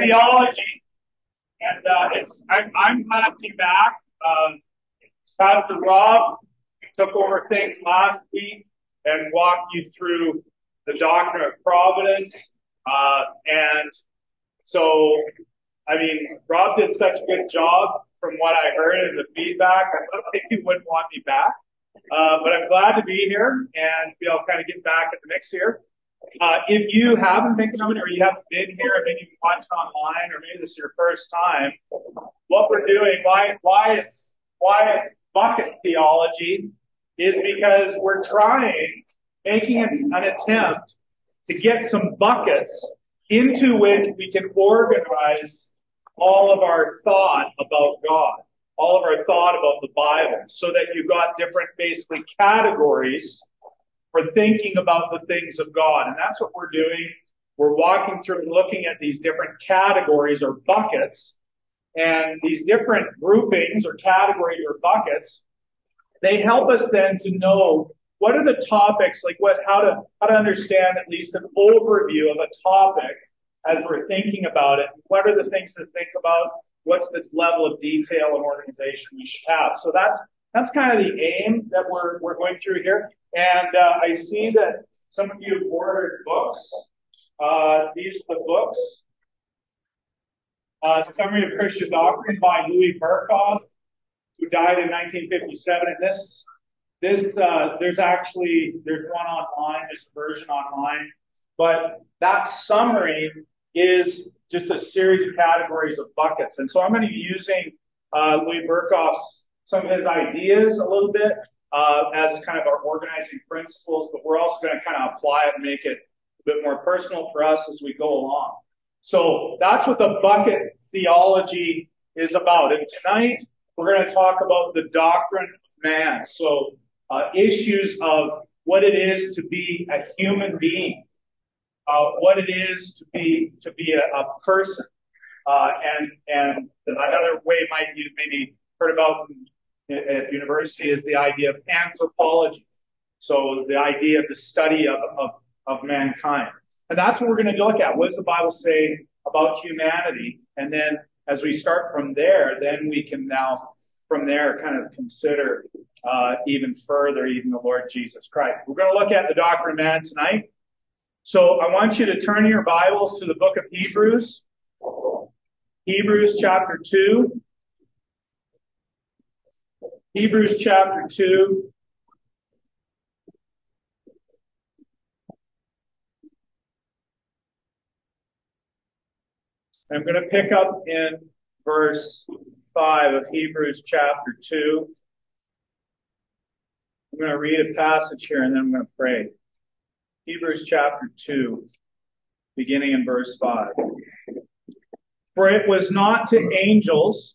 theology. And I'm glad to be back. Pastor Rob took over things last week and walked you through the doctrine of providence. And so, I mean, Rob did such a good job from what I heard and the feedback. I don't think he wouldn't want me back. But I'm glad to be here and we'll kind of get back at the mix here. If you haven't been coming or you haven't been here and maybe you've watched online or maybe this is your first time, what we're doing, why it's bucket theology is because we're making an attempt to get some buckets into which we can organize all of our thought about God, all of our thought about the Bible, so that you've got different, basically, categories for thinking about the things of God. And that's what we're doing. We're walking through and looking at these different categories or buckets, and these different groupings or categories or buckets, they help us then to know what are the topics, like how to understand at least an overview of a topic as we're thinking about it. What are the things to think about? What's the level of detail and organization we should have? So that's kind of the aim that we're going through here. And I see that some of you have ordered books. These are the books. Summary of Christian Doctrine by Louis Berkhof, who died in 1957. And there's one online, there's a version online. But that summary is just a series of categories of buckets. And so I'm going to be using Louis Berkhof's, some of his ideas a little bit as kind of our organizing principles, but we're also going to kind of apply it and make it a bit more personal for us as we go along. So that's what the bucket theology is about. And tonight, we're going to talk about the doctrine of man. So issues of what it is to be a human being, what it is to be a person. And another way might you maybe heard about at university is the idea of anthropology. So the idea of the study of mankind. And that's what we're going to look at. What does the Bible say about humanity? And then as we start from there, then we can now from there kind of consider even further, even the Lord Jesus Christ. We're going to look at the doctrine of man tonight. So I want you to turn your Bibles to the book of Hebrews. Hebrews chapter 2. Hebrews chapter 2. I'm going to pick up in verse 5 of Hebrews chapter 2. I'm going to read a passage here and then I'm going to pray. Hebrews chapter 2, beginning in verse 5. For it was not to angels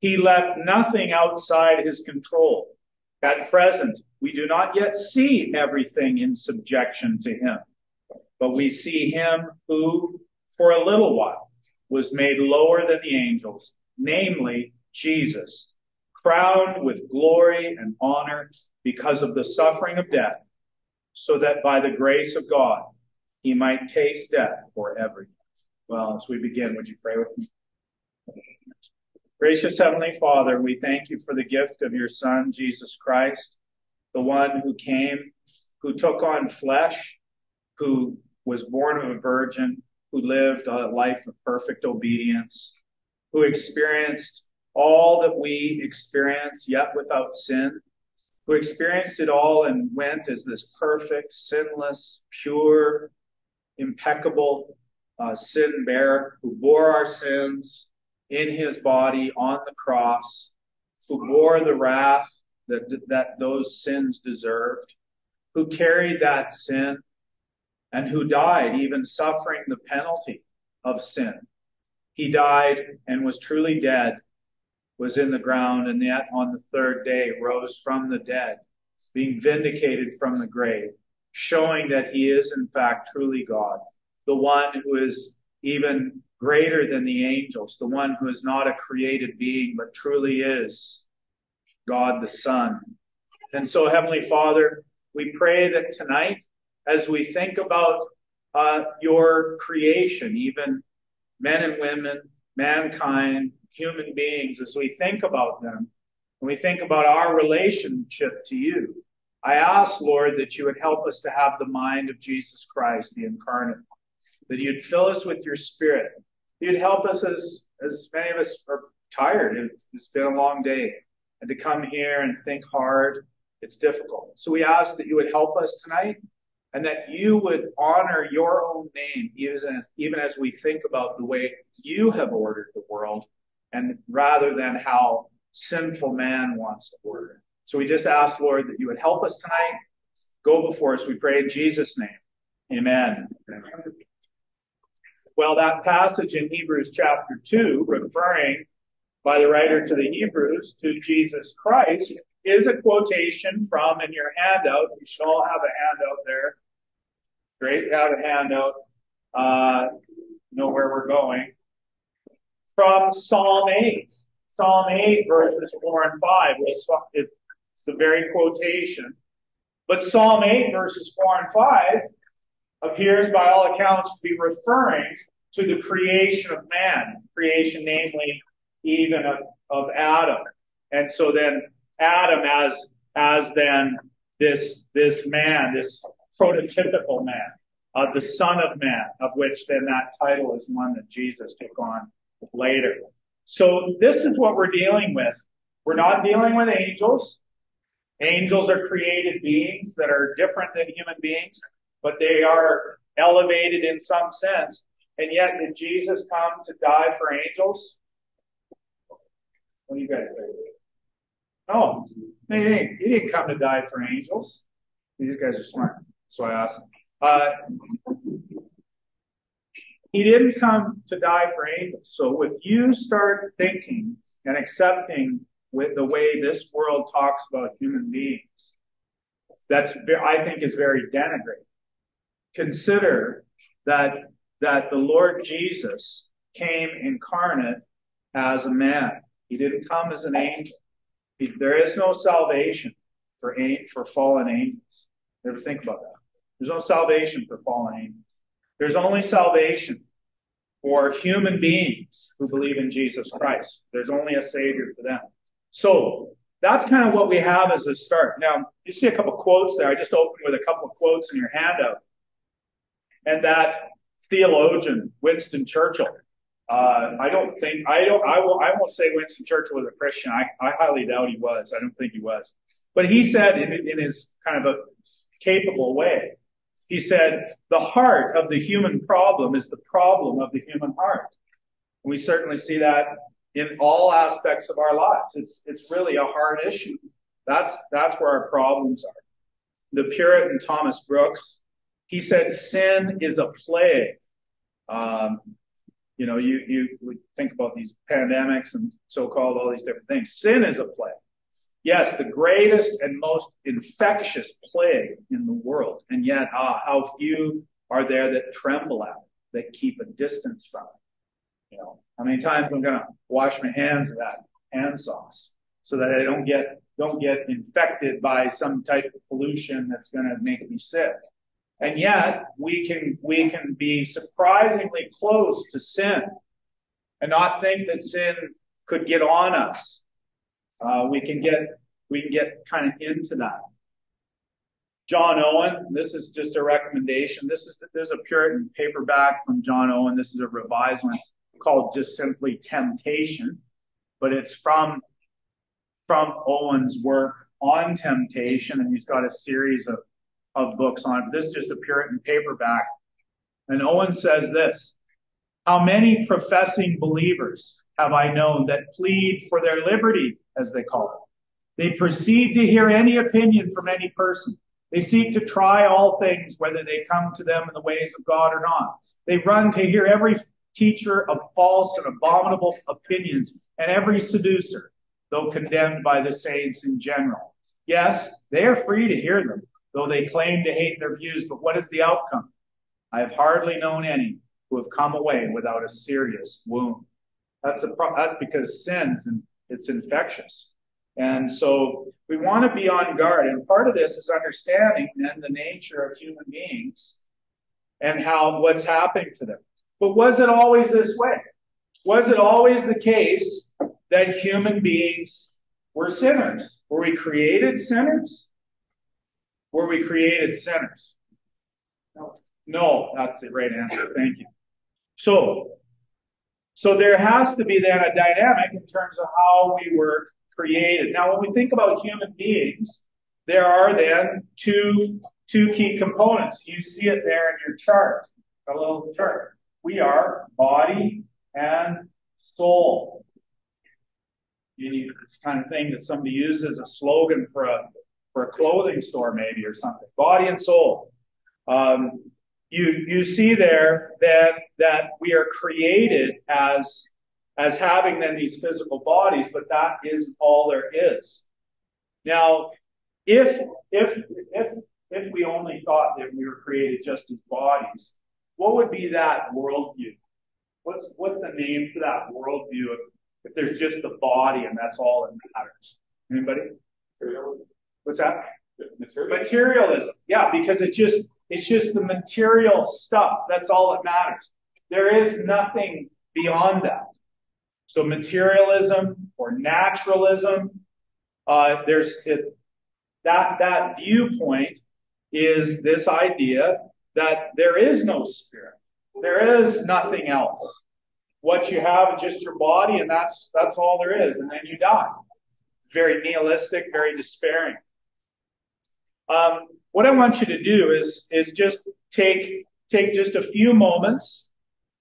he left nothing outside his control. At present, we do not yet see everything in subjection to him, but we see him who, for a little while, was made lower than the angels, namely Jesus, crowned with glory and honor because of the suffering of death, so that by the grace of God he might taste death for everyone. Well, as we begin, would you pray with me? Gracious Heavenly Father, we thank you for the gift of your Son, Jesus Christ, the one who came, who took on flesh, who was born of a virgin, who lived a life of perfect obedience, who experienced all that we experience, yet without sin, who experienced it all and went as this perfect, sinless, pure, impeccable sin bearer, who bore our sins in his body on the cross, who bore the wrath that those sins deserved, who carried that sin, and who died even suffering the penalty of sin. He died and was truly dead, was in the ground, and yet on the third day rose from the dead, being vindicated from the grave, showing that he is in fact truly God, the one who is even greater than the angels, the one who is not a created being, but truly is God the Son. And so, Heavenly Father, we pray that tonight, as we think about your creation, even men and women, mankind, human beings, as we think about them, when we think about our relationship to you, I ask, Lord, that you would help us to have the mind of Jesus Christ, the incarnate, that you'd fill us with your Spirit. You'd help us, as many of us are tired, it's been a long day, and to come here and think hard, it's difficult. So we ask that you would help us tonight, and that you would honor your own name, even as we think about the way you have ordered the world, and rather than how sinful man wants to order it. So we just ask, Lord, that you would help us tonight. Go before us, we pray in Jesus' name. Amen. Well, that passage in Hebrews chapter 2, referring by the writer to the Hebrews to Jesus Christ, is a quotation from, in your handout, you should all have a handout there. Great, have a handout. Know where we're going. From Psalm 8. Psalm 8, verses 4 and 5. It's the very quotation. But Psalm 8, verses 4 and 5 appears by all accounts to be referring to the creation of man. Creation, namely, even of Adam. And so then Adam as then this man, this prototypical man, the Son of Man, of which then that title is one that Jesus took on later. So this is what we're dealing with. We're not dealing with angels. Angels are created beings that are different than human beings, but they are elevated in some sense. And yet, did Jesus come to die for angels? What do you guys think? No, he didn't come to die for angels. These guys are smart, so I asked them. He didn't come to die for angels. So if you start thinking and accepting with the way this world talks about human beings, that's, I think, is very denigrating. Consider that the Lord Jesus came incarnate as a man. He didn't come as an angel. There is no salvation for fallen angels. Never think about that. There's no salvation for fallen angels. There's only salvation for human beings who believe in Jesus Christ. There's only a Savior for them. So that's kind of what we have as a start. Now, you see a couple quotes there. I just opened with a couple of quotes in your handout. And that theologian, Winston Churchill, I won't say Winston Churchill was a Christian. I highly doubt he was. I don't think he was. But he said in his kind of a capable way, he said, the heart of the human problem is the problem of the human heart. And we certainly see that in all aspects of our lives. It's really a hard issue. That's where our problems are. The Puritan Thomas Brooks, he said, sin is a plague. You know, you think about these pandemics and so-called all these different things. Sin is a plague. Yes, the greatest and most infectious plague in the world. And yet, how few are there that tremble at it, that keep a distance from it. You know, how many times I'm going to wash my hands with that hand sauce so that I don't get infected by some type of pollution that's going to make me sick. And yet, we can be surprisingly close to sin and not think that sin could get on us. We can get kind of into that. John Owen, this is just a recommendation. There's a Puritan paperback from John Owen. This is a revised one called just simply Temptation, but it's from Owen's work on temptation, and he's got a series of books on it. But this is just a Puritan paperback. And Owen says this: how many professing believers have I known that plead for their liberty, as they call it? They proceed to hear any opinion from any person. They seek to try all things, whether they come to them in the ways of God or not. They run to hear every teacher of false and abominable opinions, and every seducer, though condemned by the saints in general. Yes, they are free to hear them, though they claim to hate their views. But what is the outcome? I have hardly known any who have come away without a serious wound. That's because sins, and it's infectious. And so we want to be on guard. And part of this is understanding then the nature of human beings and how what's happening to them. But was it always this way? Was it always the case that human beings were sinners? Were we created sinners? Were we created sinners? No, that's the right answer. Thank you. So there has to be then a dynamic in terms of how we were created. Now, when we think about human beings, there are then two key components. You see it there in your chart, a little chart. We are body and soul. It's the kind of thing that somebody uses as a slogan for a clothing store maybe or something. Body and soul. You see there that we are created as having then these physical bodies, but that isn't all there is. Now, if we only thought that we were created just as bodies, what would be that worldview? What's the name for that worldview if there's just the body and that's all that matters? Anybody? Materialism. What's that? Materialism. Yeah, because it's just the material stuff. That's all that matters. There is nothing beyond that. So materialism or naturalism, that viewpoint is this idea that there is no spirit, there is nothing else. What you have is just your body, and that's all there is, and then you die. It's very nihilistic, very despairing. What I want you to do is just take just a few moments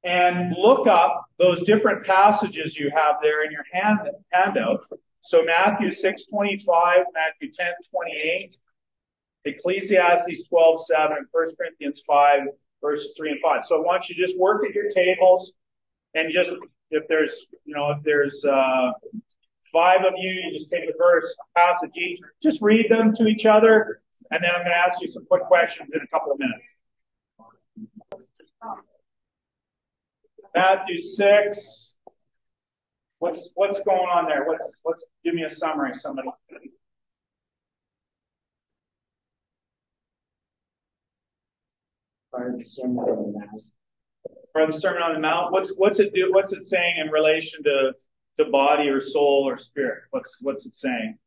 and look up those different passages you have there in your handout. So Matthew 6:25, Matthew 10:28, Ecclesiastes 12:7, and 1 Corinthians 5, verses 3 and 5. So I want you to just work at your tables, and just if there's five of you, you just take a verse, a passage each, just read them to each other, and then I'm going to ask you some quick questions in a couple of minutes. Matthew 6. What's going on there? What's give me a summary, somebody. From the Sermon on the Mount. What's it saying in relation to body or soul or spirit? What's it saying?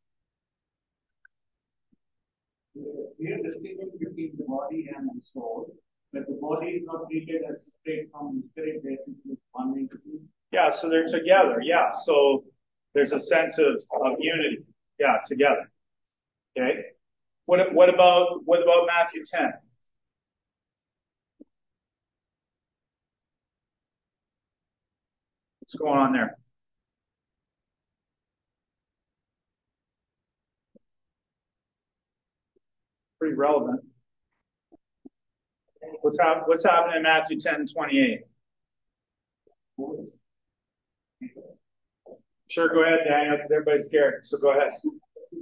We are distinguishing between the body and the soul. That the body is not treated as separate from the spirit, basically one entity. Yeah, so they're together. Yeah, so there's a sense of unity. Yeah, together. Okay. What about Matthew 10? What's going on there? Pretty relevant. What's happening in Matthew 10:28? Sure, go ahead, Daniel, because everybody's scared. So go ahead.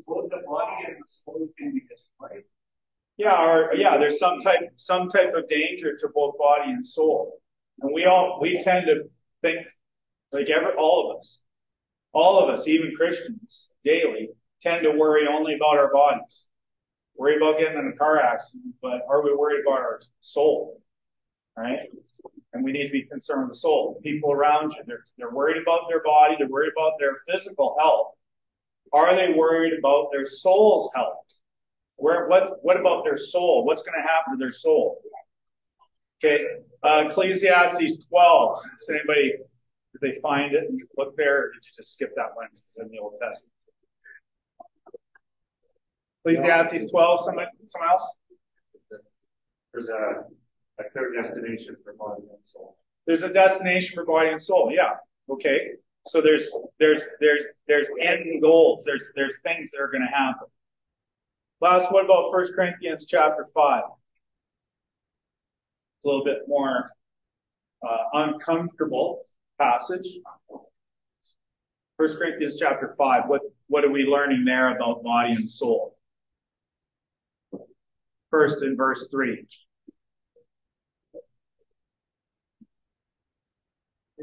Both the body and the soul can be destroyed. Yeah, there's some type of danger to both body and soul, and we tend to think like all of us, even Christians, daily tend to worry only about our bodies. Worry about getting in a car accident, but are we worried about our soul? Right? And we need to be concerned with the soul. People around you, they're worried about their body, they're worried about their physical health. Are they worried about their soul's health? What about their soul? What's going to happen to their soul? Okay, Ecclesiastes 12. Does anybody, did they find it and look there, or did you just skip that one because it's in the Old Testament? Ecclesiastes 12, someone else? There's a clear destination for body and soul. There's a destination for body and soul, yeah. Okay. So there's end goals. There's things that are going to happen. Last, what about 1 Corinthians chapter 5? It's a little bit more uncomfortable passage. 1 Corinthians chapter 5, what are we learning there about body and soul? First in verse 3.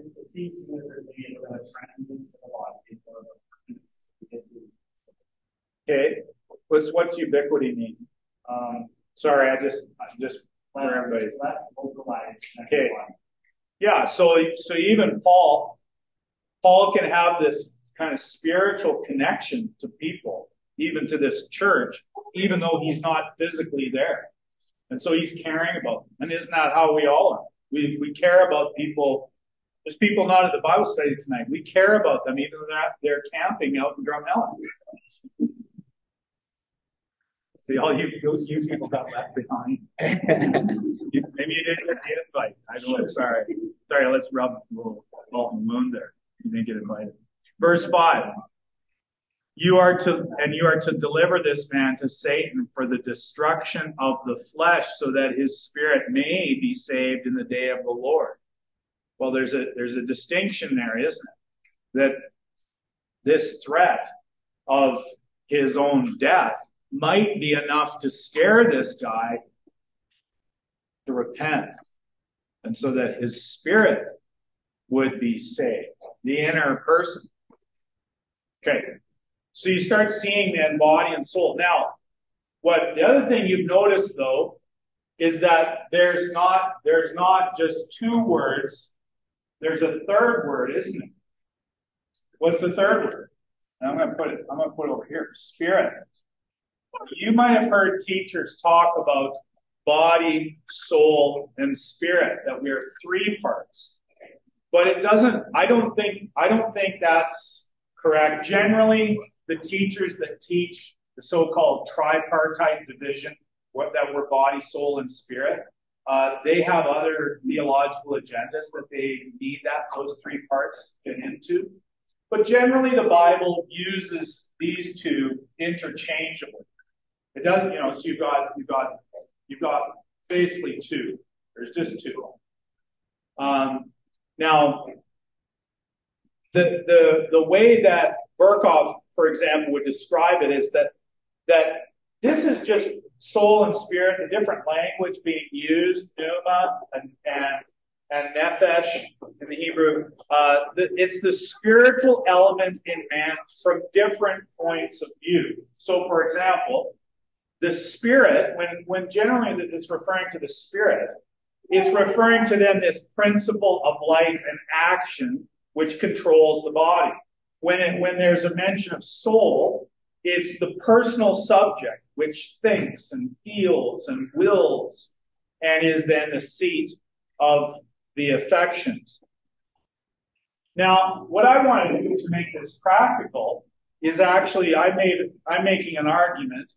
It seems to me that maybe it transcends the body. Okay, what's ubiquity mean? Sorry, I just for everybody. Okay, yeah. So even Paul can have this kind of spiritual connection to people, even to this church, even though he's not physically there, and so he's caring about them. And isn't that how we all are? We care about people. There's people not at the Bible study tonight. We care about them, even though they're camping out in Drumheller. See, all you people got left behind. Maybe you didn't get the invite. I don't know. Sorry, let's rub a little salt in the wound there. You didn't get invited. Verse 5. You are to deliver this man to Satan for the destruction of the flesh, so that his spirit may be saved in the day of the Lord. Well, there's a distinction there, isn't it? That this threat of his own death might be enough to scare this guy to repent, and so that his spirit would be saved, the inner person. Okay, so you start seeing then body and soul. Now, the other thing you've noticed though is that there's not just two words. There's a third word, isn't it? What's the third word? I'm gonna put it over here. Spirit. You might have heard teachers talk about body, soul, and spirit, that we are three parts. But it doesn't, I don't think that's correct. Generally, the teachers that teach the so-called tripartite division, that we're body, soul, and spirit, they have other theological agendas that they need those three parts to fit into. But generally, the Bible uses these two interchangeably. It doesn't, so you've got basically two. There's just two. Now, the way that Berkhof, for example, would describe it is that this is just soul and spirit, the different language being used, pneuma and nephesh in the Hebrew. It's the spiritual element in man from different points of view. So, for example, the spirit, when generally it's referring to the spirit, it's referring to then this principle of life and action which controls the body. When there's a mention of soul, it's the personal subject which thinks and feels and wills and is then the seat of the affections. Now, what I want to do to make this practical is actually I'm making an argument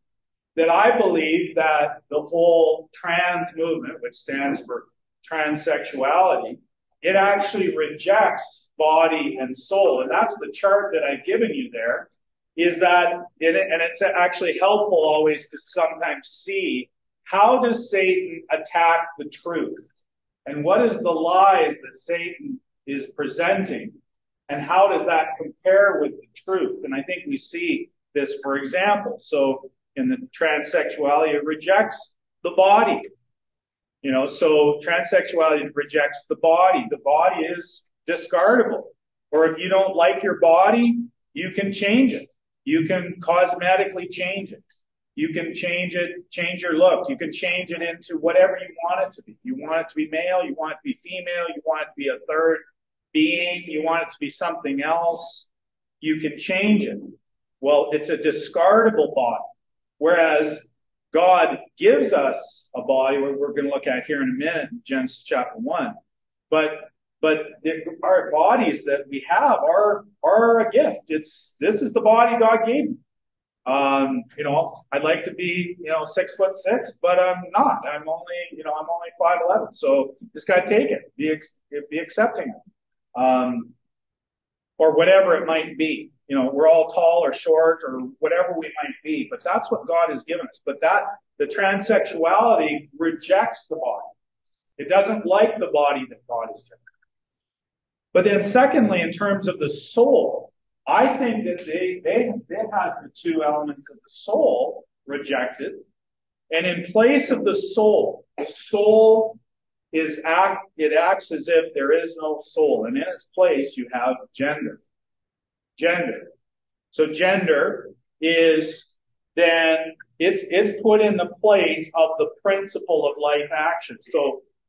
that I believe that the whole trans movement, which stands for transsexuality, it actually rejects body and soul. And that's the chart that I've given you there, and it's actually helpful always to sometimes see how does Satan attack the truth? And what is the lies that Satan is presenting? And how does that compare with the truth? And I think we see this, for example. So, in the transsexuality, it rejects the body. So transsexuality rejects the body. The body is discardable. Or if you don't like your body, you can change it. You can cosmetically change it. You can change your look. You can change it into whatever you want it to be. You want it to be male. You want it to be female. You want it to be a third being. You want it to be something else. You can change it. Well, it's a discardable body. Whereas God gives us a body, what we're going to look at here in a minute, in Genesis chapter 1. But our bodies that we have are a gift. This is the body God gave me. I'd like to be, 6'6", but I'm not. I'm only 5'11". So just got to take it, be accepting it, or whatever it might be. We're all tall or short or whatever we might be, but that's what God has given us. But the transsexuality rejects the body. It doesn't like the body that God has given. But then secondly, in terms of the soul, I think that they have the two elements of the soul rejected. And in place of the soul is acts as if there is no soul. And in its place, you have gender. Gender. So gender is then, it's put in the place of the principle of life action.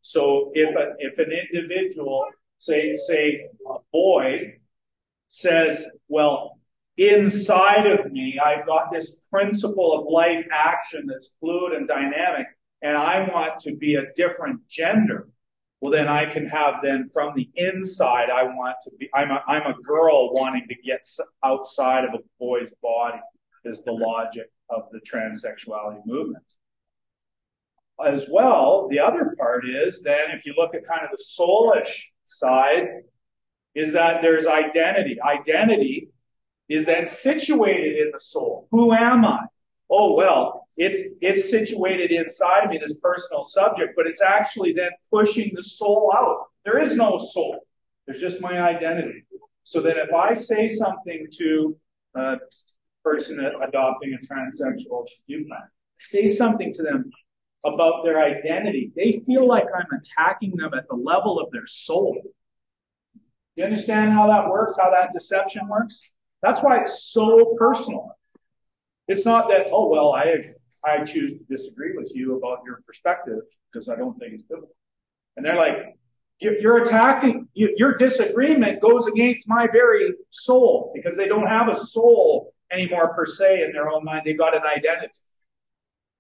So if an individual, say a boy, says, well, inside of me, I've got this principle of life action that's fluid and dynamic, and I want to be a different gender. Well, then I can have then from the inside, I want to be, I'm a girl wanting to get outside of a boy's body is the logic of the transsexuality movement. As well, the other part is then if you look at kind of the soulish side, is that there's identity. Identity is then situated in the soul. Who am I? Oh, well, it's situated inside of me, this personal subject, but it's actually then pushing the soul out. There is no soul. There's just my identity. So that if I say something to a person adopting a transsexual human, say something to them about their identity, they feel like I'm attacking them at the level of their soul. You understand how that works, how that deception works? That's why it's so personal. It's not that, oh, well, I choose to disagree with you about your perspective because I don't think it's biblical. And they're like, you're attacking, your disagreement goes against my very soul, because they don't have a soul anymore per se in their own mind. They've got an identity.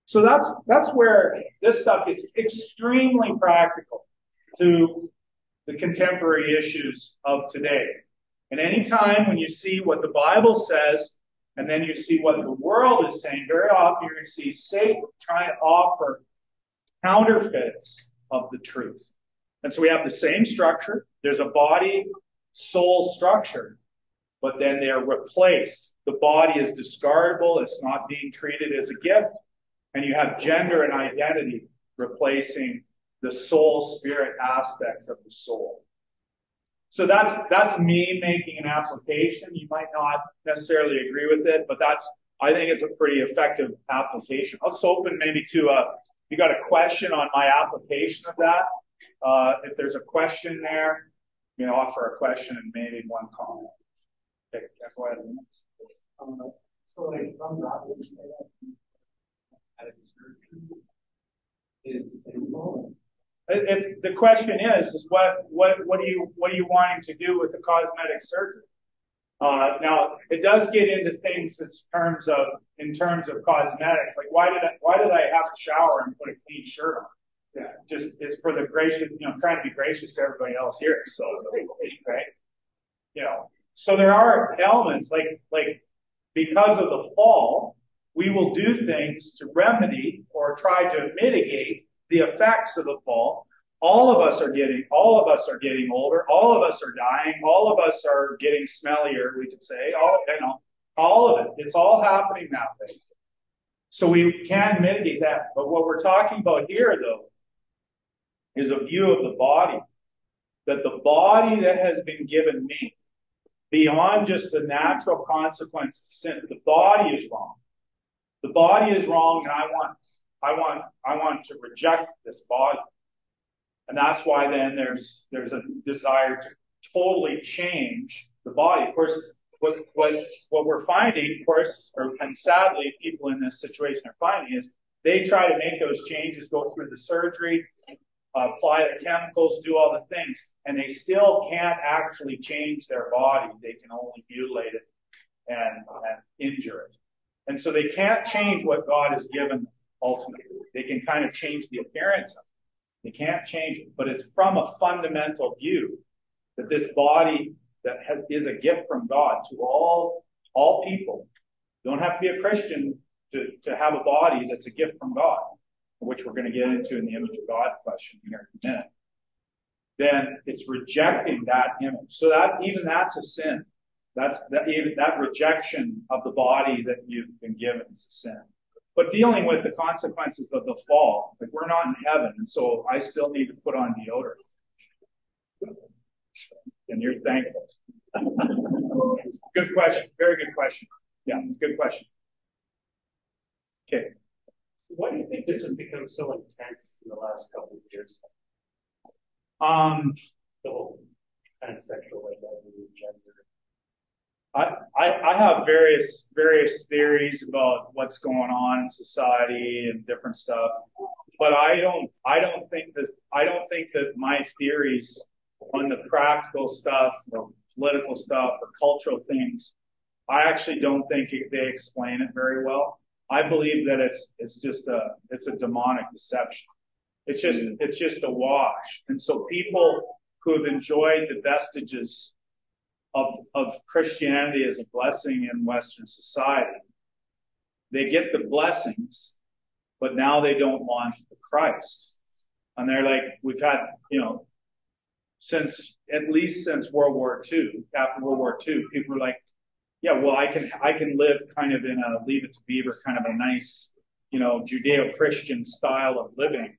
So that's where this stuff is extremely practical to the contemporary issues of today. And any time when you see what the Bible says and then you see what the world is saying, very often you're going to see Satan try to offer counterfeits of the truth. And so we have the same structure. There's a body-soul structure, but then they are replaced. The body is discardable. It's not being treated as a gift. And you have gender and identity replacing the soul spirit aspects of the soul. So that's me making an application. You might not necessarily agree with it, but I think it's a pretty effective application. Let's open maybe to you got a question on my application of that. If there's a question there, you know, offer a question and maybe one comment. Okay, go ahead. It's the question is what are you wanting to do with the cosmetic surgery? Now it does get into things in terms of cosmetics, like why did I have to shower and put a clean shirt on? Yeah, just it's for the gracious, you know, trying to be gracious to everybody else here. So right, you know, so there are elements like because of the fall. We will do things to remedy or try to mitigate the effects of the fall. All of us are getting older. All of us are dying. All of us are getting smellier, we could say. All of it. It's all happening that way. So we can mitigate that. But what we're talking about here, though, is a view of the body. That the body that has been given me, beyond just the natural consequences of sin, the body is wrong. The body is wrong, and I want to reject this body. And that's why then there's a desire to totally change the body. Of course, what we're finding, of course, and sadly people in this situation are finding is they try to make those changes, go through the surgery, apply the chemicals, do all the things, and they still can't actually change their body. They can only mutilate it and injure it. And so they can't change what God has given ultimately. They can kind of change the appearance of it. They can't change it. But it's from a fundamental view that this body is a gift from God to all people. You don't have to be a Christian to have a body that's a gift from God, which we're going to get into in the image of God question here in a minute. Then it's rejecting that image. So that even that's a sin. That rejection of the body that you've been given is a sin. but dealing with the consequences of the fall. Like, we're not in heaven, and so I still need to put on deodorant. And you're thankful. Good question. Very good question. Yeah, good question. Okay. Why do you think this has become so intense in the last couple of years? The whole kind of sexual identity, gender. I have various theories about what's going on in society and different stuff, but I don't think that my theories on the practical stuff or political stuff or cultural things, I actually don't think they explain it very well. I believe that it's just a demonic deception. It's just a wash. And so people who have enjoyed the vestiges of Christianity as a blessing in Western society, they get the blessings, but now they don't want the Christ. And they're like, we've had, since World War II, after World War II, people are like, yeah, well, I can live kind of in a Leave It to Beaver, kind of a nice, Judeo-Christian style of living,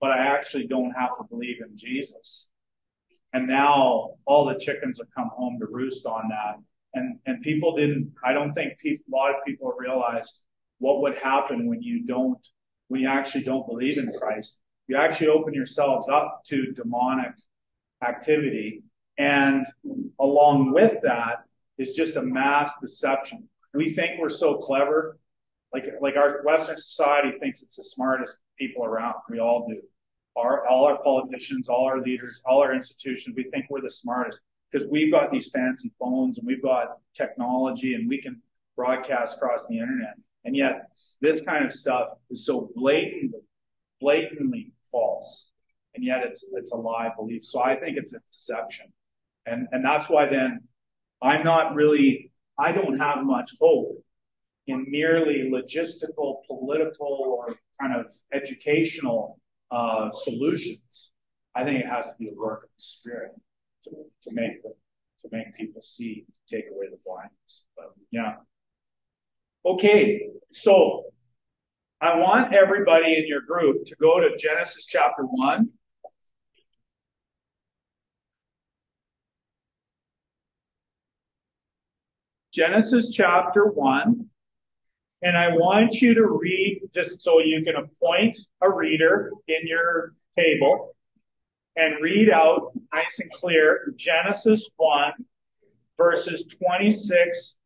but I actually don't have to believe in Jesus. And now all the chickens have come home to roost on that. And people didn't, I don't think people, a lot of people realized what would happen when you actually don't believe in Christ. You actually open yourselves up to demonic activity. And along with that, it's just a mass deception. We think we're so clever. Like our Western society thinks it's the smartest people around. We all do. All our politicians, all our leaders, all our institutions, we think we're the smartest because we've got these fancy phones and we've got technology and we can broadcast across the internet. And yet this kind of stuff is so blatantly false. And yet it's a lie belief. So I think it's a deception. And that's why then I don't have much hope in merely logistical, political, or kind of educational solutions. I think it has to be the work of the Spirit to make people see, to take away the blindness. But yeah. Okay, so I want everybody in your group to go to Genesis chapter 1. Genesis chapter 1, and I want you to read, just so you can appoint a reader in your table and read out nice and clear Genesis 1, verses 26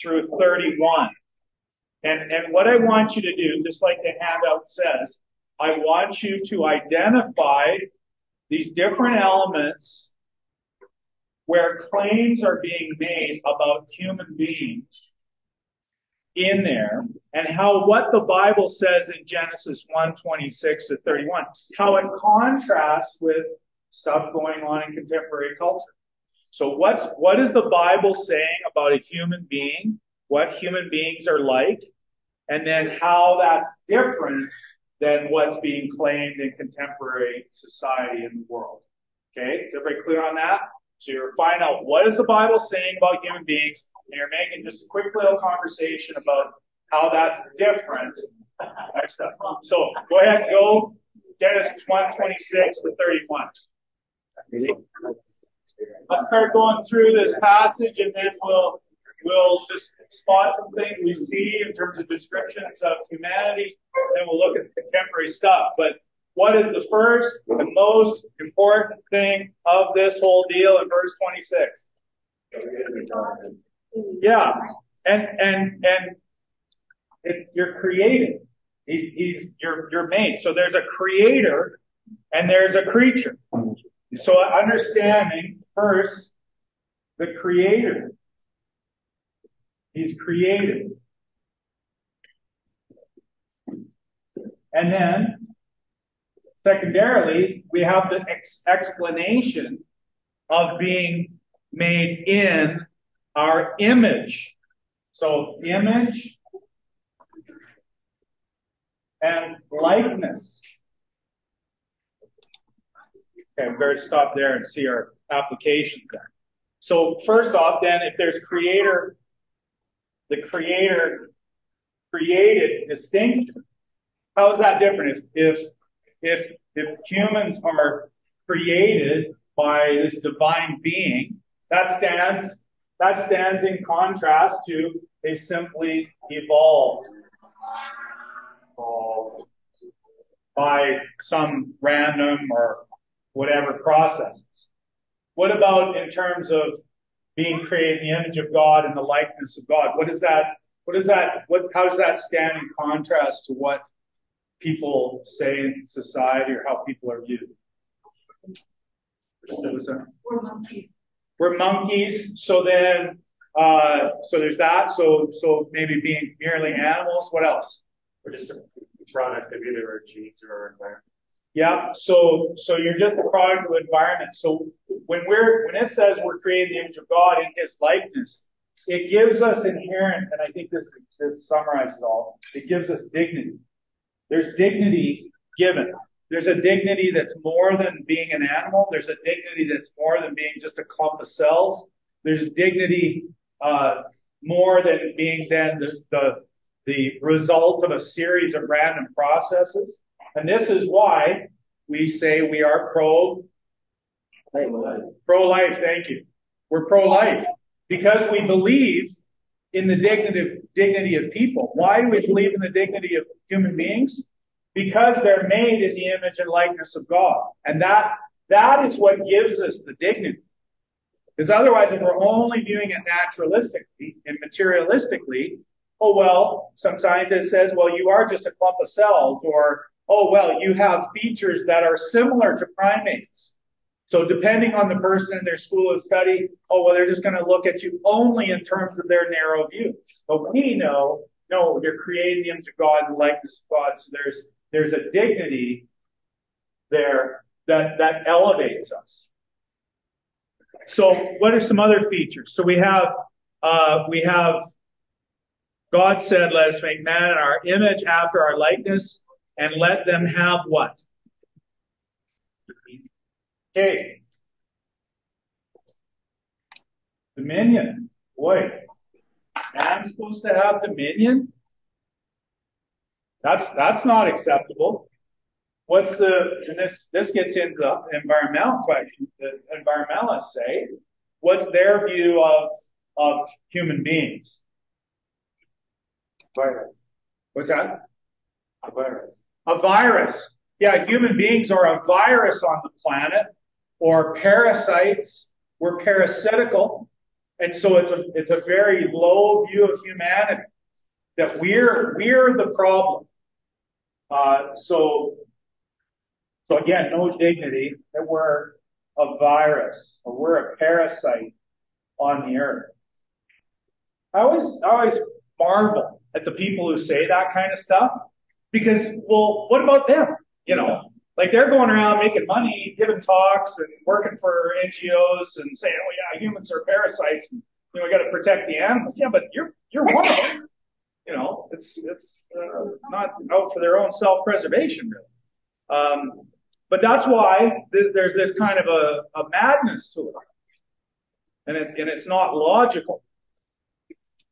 through 31. And what I want you to do, just like the handout says, I want you to identify these different elements where claims are being made about human beings in there, and how what the Bible says in Genesis 1:26 to 31, how it contrasts with stuff going on in contemporary culture. So what is the Bible saying about a human being, what human beings are like, and then how that's different than what's being claimed in contemporary society in the world. Okay, is everybody clear on that? So you're finding out what is the Bible saying about human beings, and you're making just a quick little conversation about how that's different. Next stuff. So go ahead, go Genesis 1:26 to 31. Let's start going through this passage, and then we'll just spot some things we see in terms of descriptions of humanity, and we'll look at contemporary stuff. But what is the first and most important thing of this whole deal in verse 26? Yeah, and it's, you're created. He's you're made. So there's a creator and there's a creature. So understanding first the creator. He's created, and then, secondarily, we have the explanation of being made in our image. So image and likeness. Okay, we better stop there and see our applications there. So first off, then, if there's creator, the creator created distinction. How is that different? If humans are created by this divine being, that stands in contrast to they simply evolved by some random or whatever processes. What about in terms of being created in the image of God and the likeness of God? How does that stand in contrast to what people say in society or how people are viewed? We're monkeys. We're monkeys. So then, so there's that. So maybe being merely animals. What else? We're just a product of either our genes or our environment. Yeah. So you're just a product of environment. So when it says we're created in the image of God in His likeness, it gives us inherent, and I think this summarizes all. It gives us dignity. There's dignity given. There's a dignity that's more than being an animal. There's a dignity that's more than being just a clump of cells. There's dignity more than being then the result of a series of random processes. And this is why we say we are pro-life. Thank you. We're pro-life because we believe in the dignity of people. Why do we believe in the dignity of human beings? Because they're made in the image and likeness of God. And that is what gives us the dignity. Because otherwise, if we're only viewing it naturalistically and materialistically, oh, well, some scientist says, well, you are just a clump of cells, or, oh, well, you have features that are similar to primates. So depending on the person and their school of study, oh, well, they're just going to look at you only in terms of their narrow view. But we know, no, you're created in the image of God and likeness of God, so there's a dignity there that elevates us. So what are some other features? So we have God said, let us make man in our image after our likeness and let them have what? Okay. Dominion. Boy. Man's supposed to have dominion? That's not acceptable. What's and this gets into the environmental question. The environmentalists say, what's their view of human beings? Virus. What's that? A virus. A virus. Yeah, human beings are a virus on the planet, or parasites. We're parasitical. And so it's a very low view of humanity that we're the problem. So again, no dignity, that we're a virus or we're a parasite on the earth. I always marvel at the people who say that kind of stuff because, well, what about them? You know, like they're going around making money, giving talks and working for NGOs and saying, oh yeah, humans are parasites and you know, we got to protect the animals. Yeah, but you're one of them. You know, it's not out for their own self-preservation really. But that's why there's this kind of a madness to it. And it's not logical.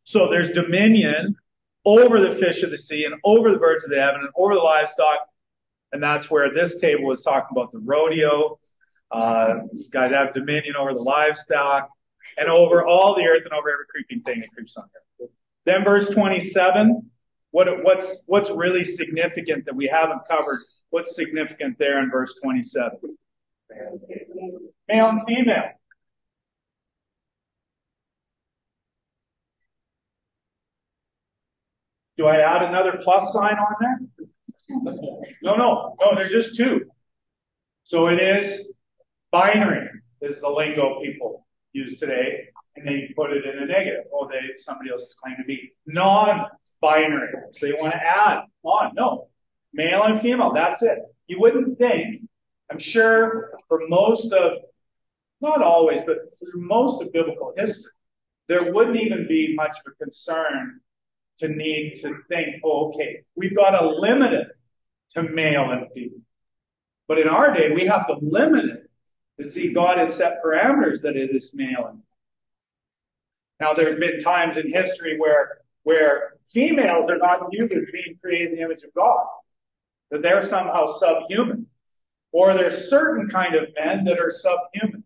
So there's dominion over the fish of the sea and over the birds of the heaven and over the livestock. And that's where this table was talking about the rodeo. Guys have dominion over the livestock and over all the earth and over every creeping thing that creeps on the earth. Then verse 27, what's really significant that we haven't covered? What's significant there in verse 27? Male and female. Do I add another plus sign on there? No, there's just two. So it is binary is the lingo people use today, and they put it in a negative. Oh, somebody else claimed to be non-binary. So they want to add on. No. Male and female, that's it. You wouldn't think, I'm sure for most of, not always, but for most of biblical history, there wouldn't even be much of a concern to need to think, oh, okay, we've got to limit it to male and female. But in our day, we have to limit it to see God has set parameters that it is male and female. Now, there's been times in history where where females are not viewed as being created in the image of God, that they're somehow subhuman. Or there's certain kind of men that are subhuman.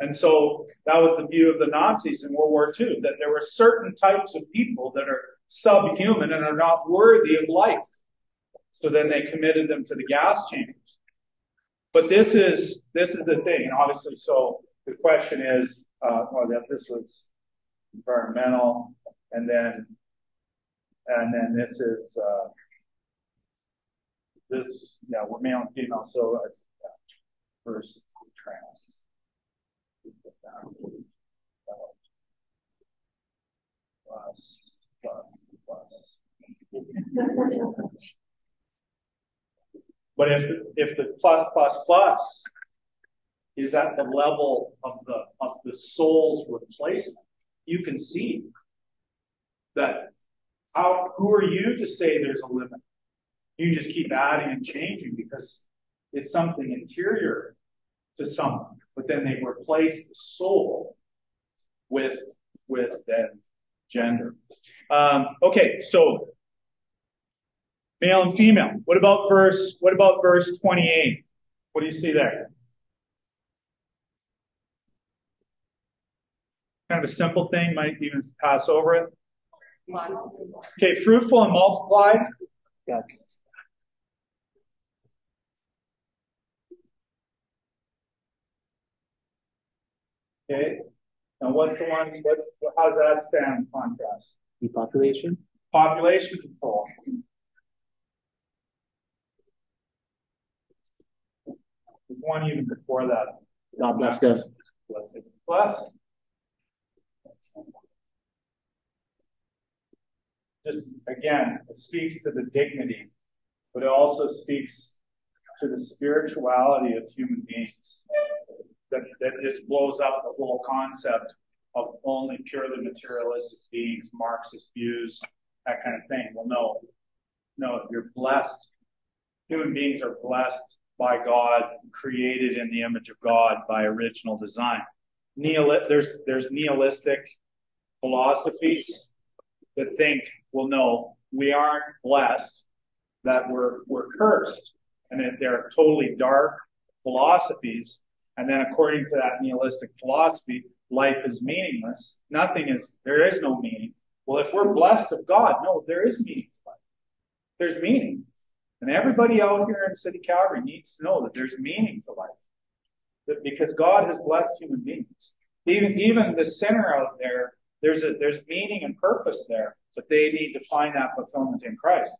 And so that was the view of the Nazis in World War II, that there were certain types of people that are subhuman and are not worthy of life. So then they committed them to the gas chambers. But this is the thing, and obviously, so the question is, this was environmental, and then this is this, yeah, we're male and female, so it's versus trans. Plus. But if the plus is at the level of the soul's replacement, you can see that who are you to say there's a limit? You just keep adding and changing because it's something interior to someone. But then they replace the soul with then gender. Okay, so male and female. What about verse 28? What do you see there? Kind of a simple thing, might even pass over it. Okay, fruitful and multiply. Okay. Now, what's the one? How does that stand in contrast? Depopulation. Population control. One even before that. God bless us. Blessing. Just again, it speaks to the dignity, but it also speaks to the spirituality of human beings. That just blows up the whole concept of only purely materialistic beings, Marxist views, that kind of thing. Well, no, you're blessed. Human beings are blessed by God, created in the image of God by original design. There's nihilistic philosophies that think, well, no, we aren't blessed, that we're cursed. And that they're totally dark philosophies. And then according to that nihilistic philosophy, life is meaningless. There is no meaning. Well, if we're blessed of God, no, there is meaning to life. There's meaning. And everybody out here in City Calgary needs to know that there's meaning to life. That because God has blessed human beings. Even the sinner out there, there's meaning and purpose there, but they need to find that fulfillment in Christ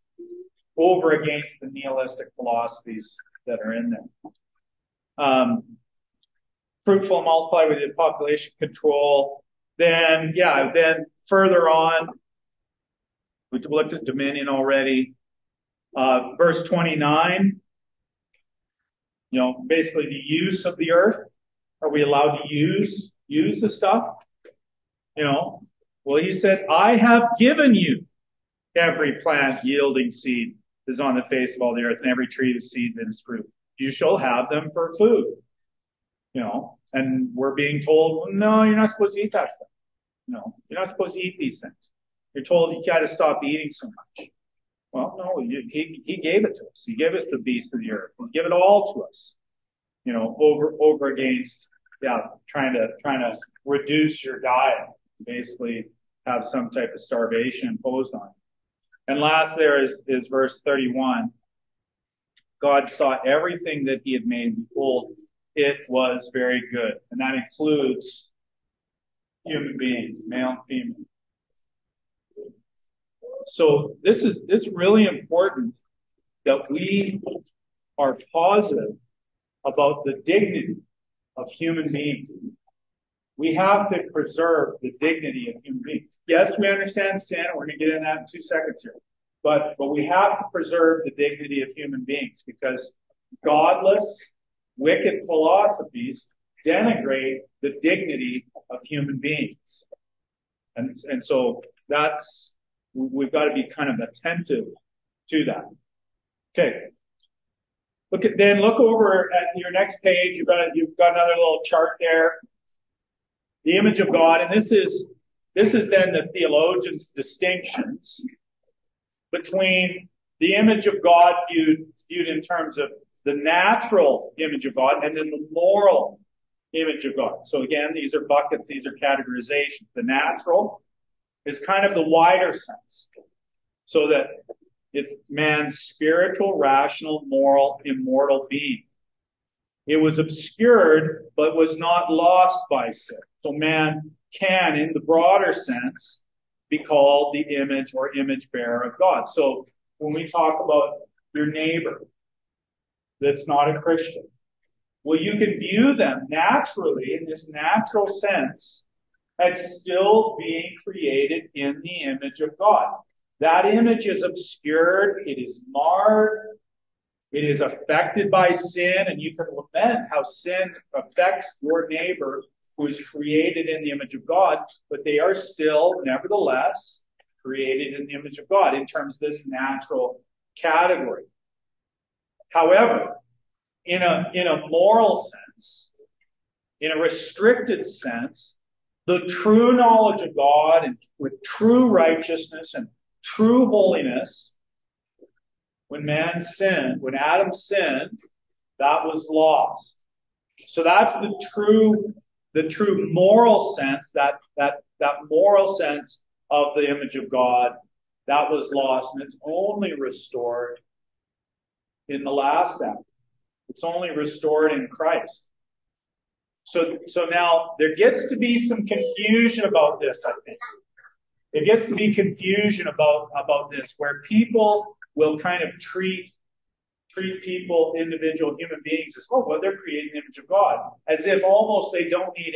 over against the nihilistic philosophies that are in there. Fruitful and multiply, we did population control. Then further on, we looked at dominion already. Verse 29, basically the use of the earth. Are we allowed to use the stuff? Well, he said, I have given you every plant yielding seed is on the face of all the earth, and every tree of seed that is fruit. You shall have them for food. And we're being told, no, you're not supposed to eat that stuff. No, you're not supposed to eat these things. You're told you got to stop eating so much. Well, no, he gave it to us. He gave us the beast of the earth. He gave it all to us. Over against trying to reduce your diet, basically have some type of starvation imposed on you. And last there is verse 31. God saw everything that he had made, behold, it was very good. And that includes human beings, male and female. So this really important that we are positive about the dignity of human beings. We have to preserve the dignity of human beings. Yes, we understand sin, and we're going to get into that in 2 seconds here. But we have to preserve the dignity of human beings because godless, wicked philosophies denigrate the dignity of human beings. And so that's... We've got to be kind of attentive to that. Okay. Look over at your next page. You've got another little chart there. The image of God, and this is This is then the theologian's distinctions between the image of God viewed in terms of the natural image of God and then the moral image of God. So again, these are buckets, these are categorizations. The natural is kind of the wider sense, so that it's man's spiritual, rational, moral, immortal being. It was obscured, but was not lost by sin. So man can, in the broader sense, be called the image or image bearer of God. So when we talk about your neighbor that's not a Christian, well, you can view them naturally, in this natural sense, as still being created in the image of God. That image is obscured, it is marred, it is affected by sin, and you can lament how sin affects your neighbor who is created in the image of God, but they are still, nevertheless, created in the image of God in terms of this natural category. However, in a moral sense, in a restricted sense, the true knowledge of God and with true righteousness and true holiness, when man sinned, when Adam sinned, that was lost. So that's the true moral sense, that moral sense of the image of God, that was lost, and it's only restored in the last act. It's only restored in Christ. So now there gets to be some confusion about this, I think. There gets to be confusion about this, where people will kind of treat people, individual human beings, as, well, they're created in the image of God, as if almost they don't need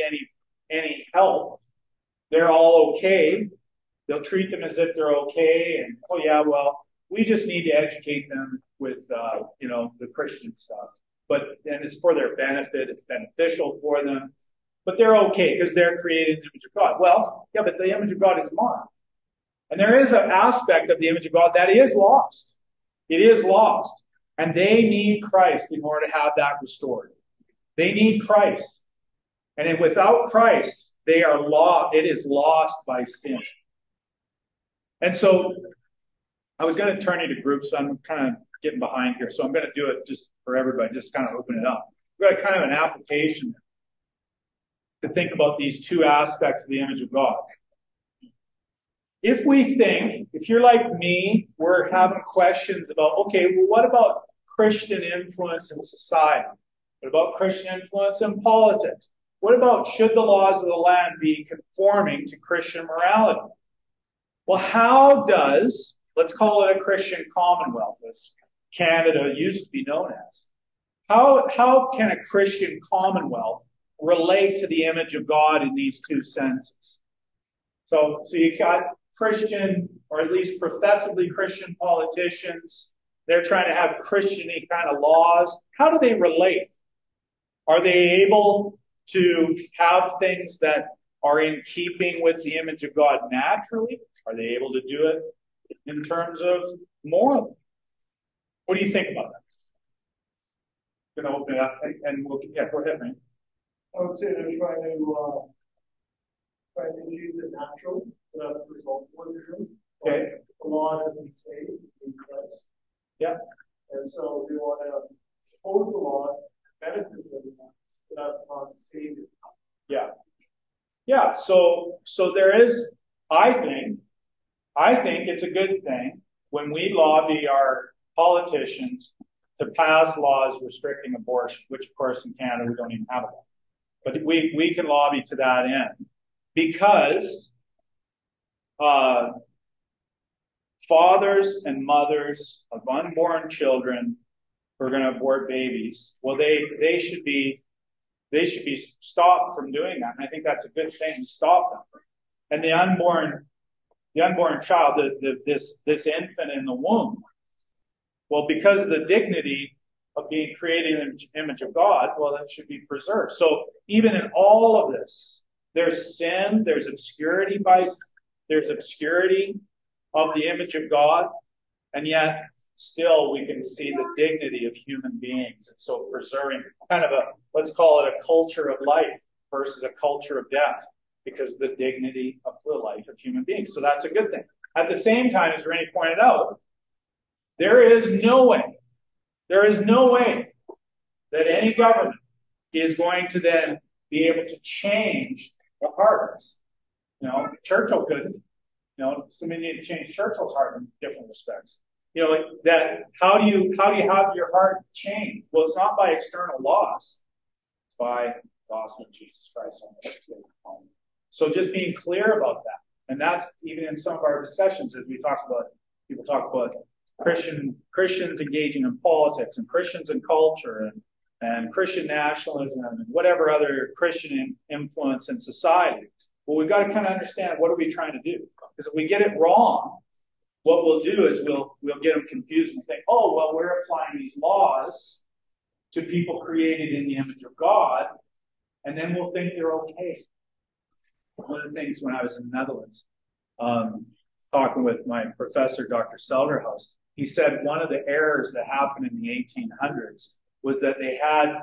any help. They're all okay. They'll treat them as if they're okay, and, we just need to educate them with, the Christian stuff. But then it's for their benefit. It's beneficial for them. But they're okay because they're created in the image of God. Well, yeah, but the image of God is marred. And there is an aspect of the image of God that is lost. It is lost. And they need Christ in order to have that restored. They need Christ. And then without Christ, they are lost. It is lost by sin. And so I was going to turn into groups. So I'm kind of getting behind here. So I'm going to do it just for everybody, just kind of open it up. We've got kind of an application to think about these two aspects of the image of God. If we think, if you're like me, we're having questions about, what about Christian influence in society? What about Christian influence in politics? What about, should the laws of the land be conforming to Christian morality? Well, how does, let's call it a Christian commonwealth, as Canada used to be known as. How can a Christian commonwealth relate to the image of God in these two senses? So you've got Christian, or at least professedly Christian politicians. They're trying to have Christian-y kind of laws. How do they relate? Are they able to have things that are in keeping with the image of God naturally? Are they able to do it in terms of morally? What do you think about that? I'm going to open it up, and we'll, go ahead, man. I would say they're trying to use the natural without the result of religion. Okay. The law doesn't save in Christ. Yeah. And so they want to suppose the law benefits everyone, but that's not saving. Yeah. Yeah. So there is, I think it's a good thing when we lobby our politicians to pass laws restricting abortion, which of course in Canada we don't even have a law. But we can lobby to that end, because fathers and mothers of unborn children who are going to abort babies, they should be stopped from doing that. And I think that's a good thing to stop them. And the unborn child, this infant in the womb, well, because of the dignity of being created in the image of God, well, that should be preserved. So even in all of this, there's sin, there's obscurity of the image of God, and yet still we can see the dignity of human beings. And so preserving kind of a, let's call it a culture of life versus a culture of death. because of the dignity of the life of human beings. So that's a good thing. At the same time, as Rennie pointed out, there is no way that any government is going to then be able to change the hearts. Churchill couldn't. Somebody needed to change Churchill's heart in different respects. How do you have your heart changed? Well, it's not by external loss. It's by loss of Jesus Christ. So just being clear about that. And that's even in some of our discussions as we talk about, people talk about Christians engaging in politics and Christians in culture and Christian nationalism and whatever other Christian influence in society. Well, we've got to kind of understand what are we trying to do? Because if we get it wrong, what we'll do is we'll get them confused and think, oh, well, we're applying these laws to people created in the image of God, and then we'll think they're okay. One of the things when I was in the Netherlands, talking with my professor, Dr. Selderhuis, he said one of the errors that happened in the 1800s was that they had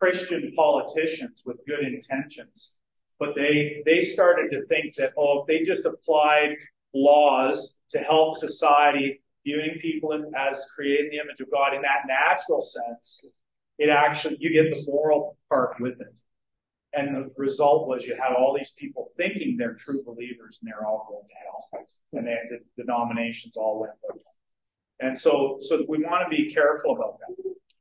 Christian politicians with good intentions. But they started to think that, oh, if they just applied laws to help society, viewing people as created in the image of God in that natural sense, it actually, you get the moral part with it. And the result was you had all these people thinking they're true believers and they're all going to hell. And the denominations all went with it. And so we want to be careful about that.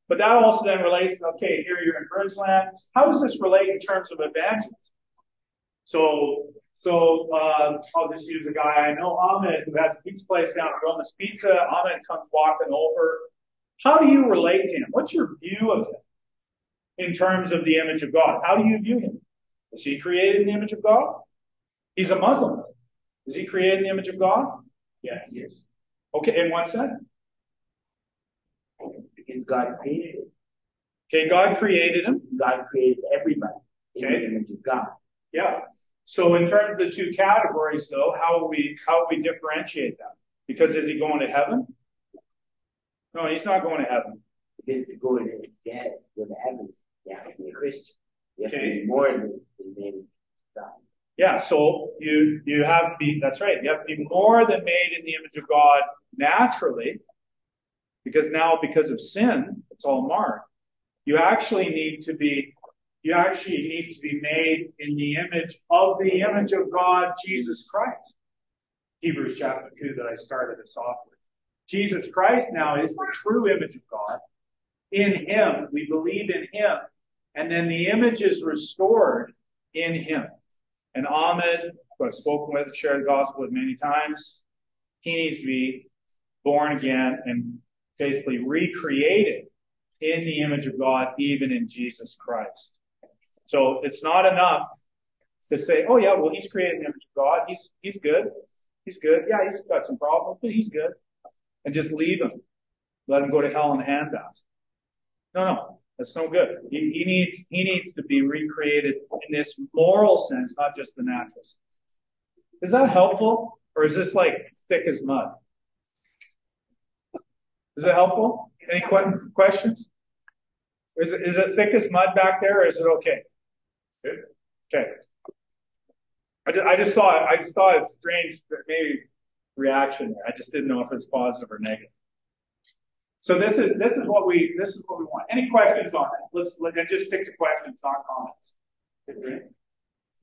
But that also then relates to, okay, here you're in Bridgeland. How does this relate in terms of evangelism? So I'll just use a guy I know, Ahmed, who has a pizza place down at Roma's Pizza. Ahmed comes walking over. How do you relate to him? What's your view of him in terms of the image of God? How do you view him? Is he created in the image of God? He's a Muslim. Is he created in the image of God? Yes. Yes. Okay, in what sense? Because God created him. Okay, God created him. God created everybody in the image of God. Yeah. So in terms of the two categories, though, how will we differentiate them? Because is he going to heaven? No, he's not going to heaven. Because to go to heaven, you have to be a Christian. You have to be more than made in God. Yeah. So you have to be. That's right. You have to be more than made in the image of God naturally, because now because of sin, it's all marred. You actually need to be made in the image of God, Jesus Christ. Hebrews chapter 2 that I started this off with. Jesus Christ now is the true image of God. In him, we believe in him. And then the image is restored in him. And Ahmed, who I've spoken with, shared the gospel with many times, he needs to be born again and basically recreated in the image of God, even in Jesus Christ. So it's not enough to say, oh, yeah, well, he's created in the image of God. He's good. He's good. Yeah, he's got some problems, but he's good. And just leave him. Let him go to hell in a handbasket. No, that's no good. He needs to be recreated in this moral sense, not just the natural sense. Is that helpful? Or is this like thick as mud? Is it helpful? Any questions? Is it thick as mud back there, or is it okay? Good. Okay. I just thought it's strange, but maybe reaction there. I just didn't know if it's positive or negative. So this is what we want. Any questions on that? Let's just stick to questions, not comments. Okay.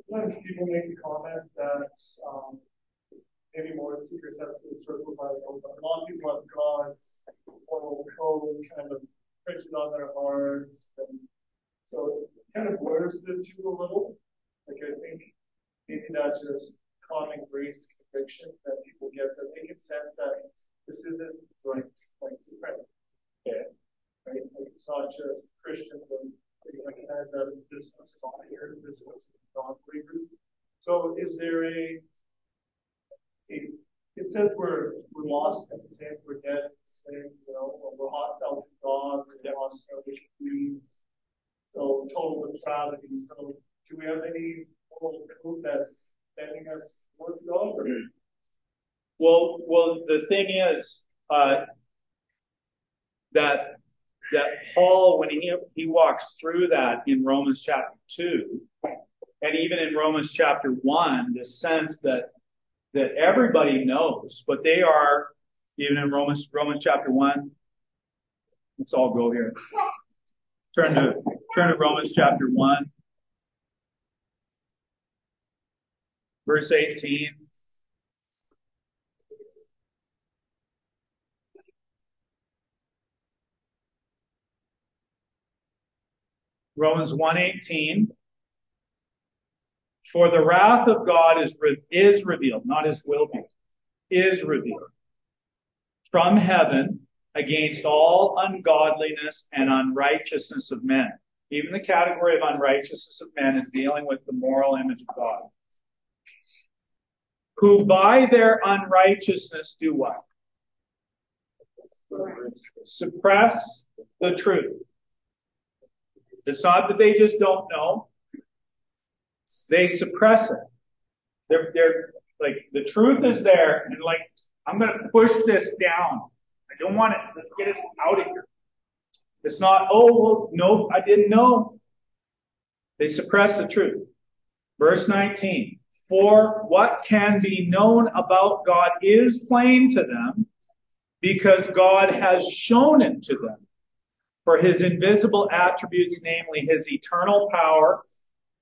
Sometimes people make the comment that maybe more the secret sense of the circle by a lot of people have God's moral code kind of printed on their hearts, and so it kind of blurs the two a little. Like, I think maybe not just common grace conviction that people get, but they can sense that this isn't like different. Yeah. Right? Like, it's not just Christians, and they recognize that there's no spot here, there's no non-believers. So is there it says we're lost and saved, we're dead and saved, we're hostile to God, we're hostile to creeds, so total neutrality. So do we have any moral code that's sending us towards God? Or? Well, the thing is that Paul, when he walks through that in Romans chapter 2, And even in Romans chapter 1, the sense that everybody knows, but they are, even in Romans chapter 1, let's all go here. Turn to Romans chapter 1, verse 18. Romans 1:18. For the wrath of God is revealed, not his will be, is revealed from heaven against all ungodliness and unrighteousness of men. Even the category of unrighteousness of men is dealing with the moral image of God. Who by their unrighteousness do what? Suppress the truth. It's not that they just don't know. They suppress it. They're like, the truth is there, and like, I'm going to push this down. I don't want it. Let's get it out of here. It's not, oh, no, I didn't know. They suppress the truth. Verse 19. For what can be known about God is plain to them, because God has shown it to them. For his invisible attributes, namely his eternal power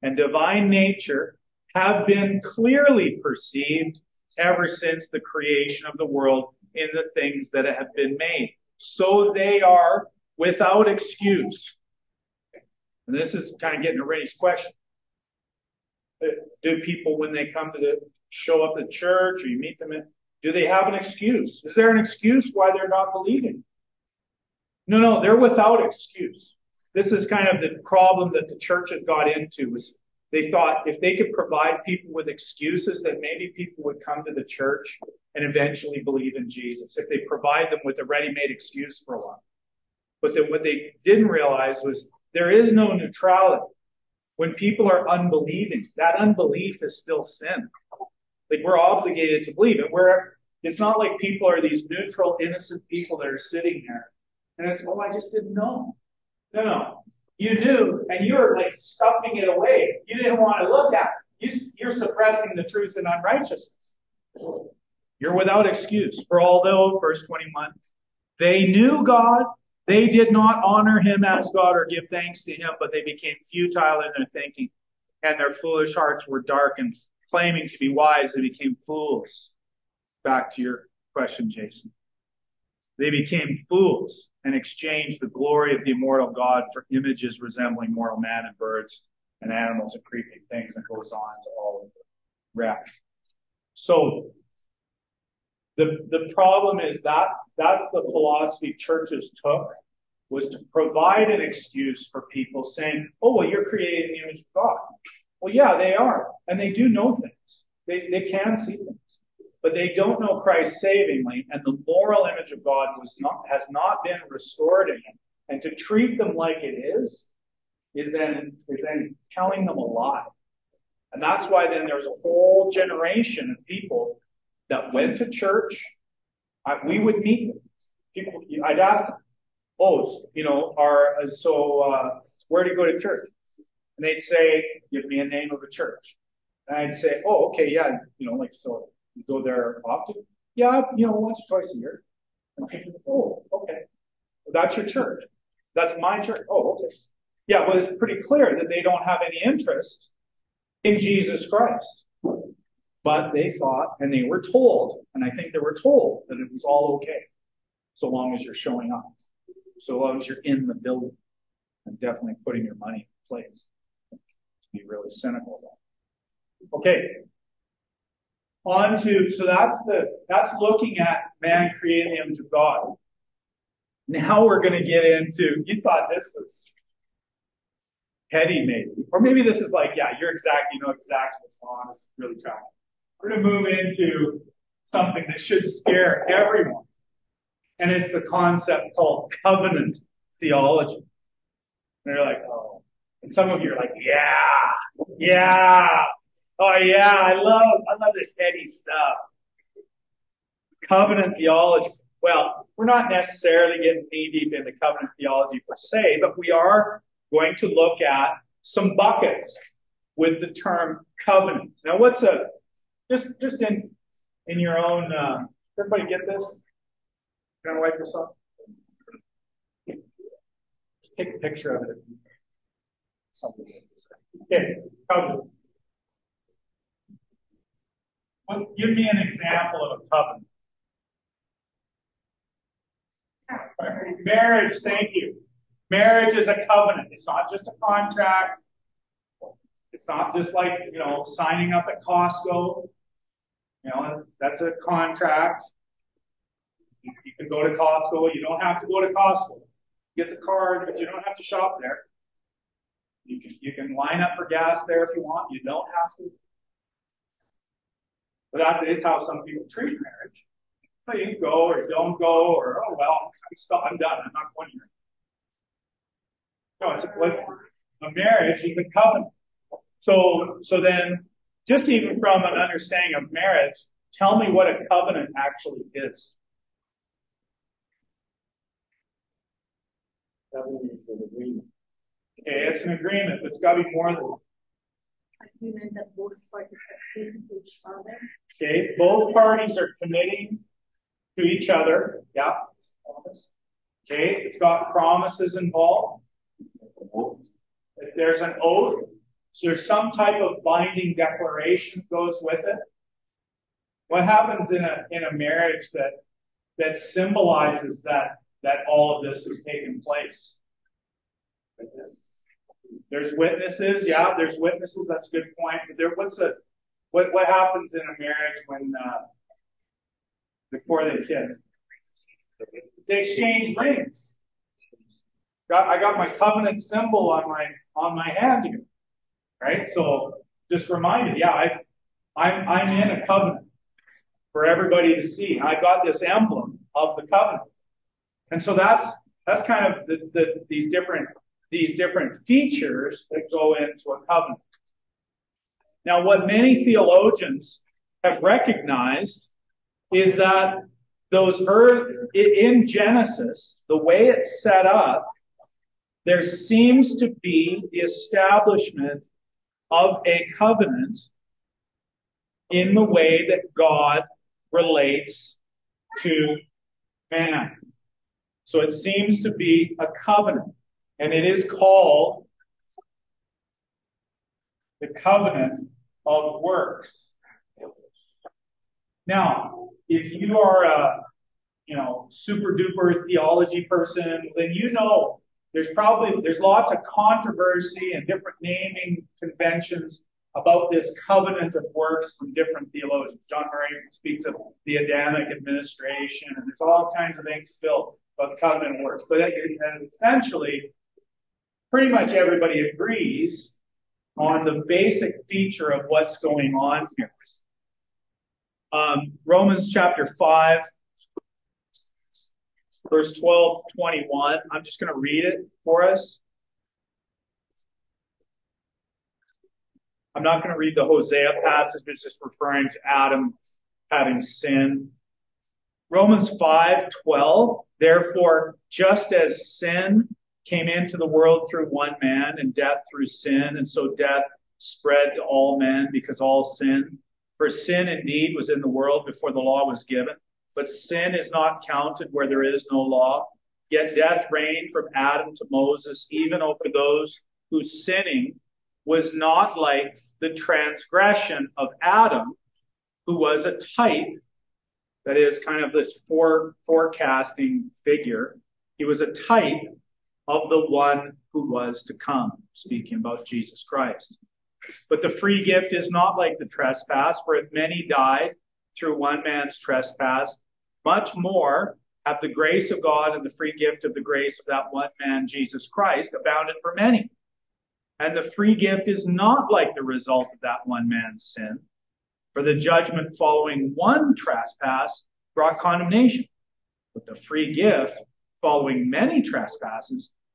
and divine nature, have been clearly perceived ever since the creation of the world in the things that have been made. So they are without excuse. And this is kind of getting to Rennie's question. Do people, when they come to show up at church, or you meet them, do they have an excuse? Is there an excuse why they're not believing? No, they're without excuse. This is kind of the problem that the church has got into. Is they thought if they could provide people with excuses, then maybe people would come to the church and eventually believe in Jesus, if they provide them with a ready-made excuse for a while. But then what they didn't realize was there is no neutrality. When people are unbelieving, that unbelief is still sin. Like, we're obligated to believe it. It's not like people are these neutral, innocent people that are sitting there. And it's, oh, I just didn't know. No. You knew, and you were like stuffing it away. You didn't want to look at it. You're suppressing the truth in unrighteousness. You're without excuse. For although, verse 21, they knew God, they did not honor him as God or give thanks to him, but they became futile in their thinking, and their foolish hearts were darkened. Claiming to be wise, they became fools. Back to your question, Jason. They became fools and exchanged the glory of the immortal God for images resembling mortal man and birds and animals and creeping things, and goes on to all of the wreck. So the problem is that's the philosophy churches took, was to provide an excuse for people saying, oh, well, you're created in the image of God. Well, yeah, they are. And they do know things. They can see things. But they don't know Christ savingly, and the moral image of God has not been restored in them. And to treat them like it is then telling them a lie. And that's why then there's a whole generation of people that went to church. We would meet them. People, I'd ask them, where do you go to church? And they'd say, give me a name of a church. And I'd say, oh, okay, yeah, so. You go there often? Yeah, once or twice a year. And people go, oh, okay. Well, that's your church. That's my church. Oh, okay. Yeah, well, it's pretty clear that they don't have any interest in Jesus Christ. But they thought, and they were told, and I think they were told, that it was all okay, so long as you're showing up, so long as you're in the building, and definitely putting your money in place. To be really cynical about it. Okay. So that's looking at man created in the image of God. Now we're going to get into, you thought this was petty maybe, or maybe this is like, yeah, you know exactly what's going on, this is really tragic. We're going to move into something that should scare everyone, and it's the concept called covenant theology. And they're like, oh, and some of you are like, yeah. Oh yeah, I love this heady stuff. Covenant theology. Well, we're not necessarily getting knee-deep into covenant theology per se, but we are going to look at some buckets with the term covenant. Now, what's a just in your own? Everybody get this? Can I wipe this off? Just take a picture of it. Okay, covenant. Well, give me an example of a covenant. Marriage, thank you. Marriage is a covenant. It's not just a contract. It's not just like, you know, signing up at Costco. You know, that's a contract. You can go to Costco. You don't have to go to Costco. Get the card, but you don't have to shop there. You can line up for gas there if you want. You don't have to. But that is how some people treat marriage. But you go or you don't go, or, oh, well, I'm done. I'm not going here. No, it's a marriage is a covenant. So then, just even from an understanding of marriage, tell me what a covenant actually is. Covenant is an agreement. Okay, it's an agreement, but it's got to be more than one. Agreement that both parties are committed to each other. Okay, both parties are committing to each other. Yeah, it's a promise. Okay, it's got promises involved. If there's an oath, so there's some type of binding declaration goes with it. What happens in a marriage that symbolizes that all of this has taken place? There's witnesses, yeah. There's witnesses. That's a good point. But what happens in a marriage when before they kiss? They exchange rings. I got my covenant symbol on my hand here, right? So just reminded, yeah, I'm in a covenant for everybody to see. I got this emblem of the covenant, and so that's kind of these different features that go into a covenant. Now, what many theologians have recognized is that those in Genesis, the way it's set up, there seems to be the establishment of a covenant in the way that God relates to man. So it seems to be a covenant, and it is called the covenant of works. Now, if you are a, you know, super duper theology person, then you know there's lots of controversy and different naming conventions about this covenant of works from different theologians. John Murray speaks of the Adamic administration, and there's all kinds of things still about covenant of works. But essentially, pretty much everybody agrees on the basic feature of what's going on here. Romans chapter 5. Verse 12-21, I'm just going to read it for us. I'm not going to read the Hosea passage, it's just referring to Adam having sinned. Romans 5:12, therefore, just as sin came into the world through one man, and death through sin, and so death spread to all men because all sinned. For sin indeed was in the world before the law was given. But sin is not counted where there is no law. Yet death reigned from Adam to Moses, even over those whose sinning was not like the transgression of Adam, who was a type, that is kind of this forecasting figure. He was a type of the one who was to come, speaking about Jesus Christ. But the free gift is not like the trespass, for if many died through one man's trespass, much more have the grace of God and the free gift of the grace of that one man, Jesus Christ, abounded for many. And the free gift is not like the result of that one man's sin, for the judgment following one trespass brought condemnation, but the free gift following many trespasses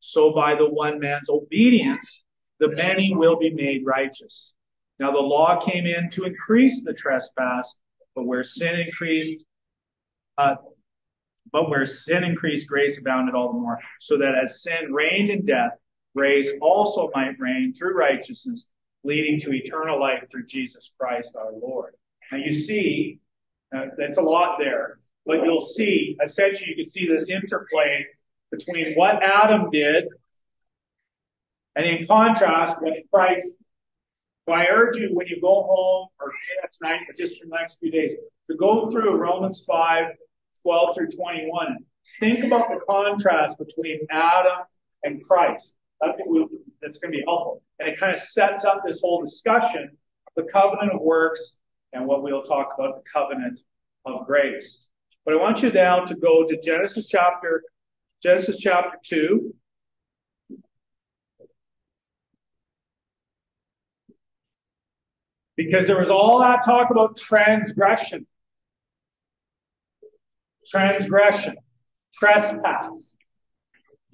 so by the one man's obedience, the many will be made righteous. Now the law came in to increase the trespass, but where sin increased, grace abounded all the more, so that as sin reigned in death, grace also might reign through righteousness, leading to eternal life through Jesus Christ our Lord. Now you see, that's a lot there, but you'll see, essentially you can see this interplay between what Adam did and in contrast what Christ did. So I urge you, when you go home, or tonight, but just for the next few days, to go through Romans 5:12 through 21. Think about the contrast between Adam and Christ. That's going to be helpful. And it kind of sets up this whole discussion of the covenant of works and what we'll talk about, the covenant of grace. But I want you now to go to Genesis chapter 2. Because there was all that talk about transgression. Trespass.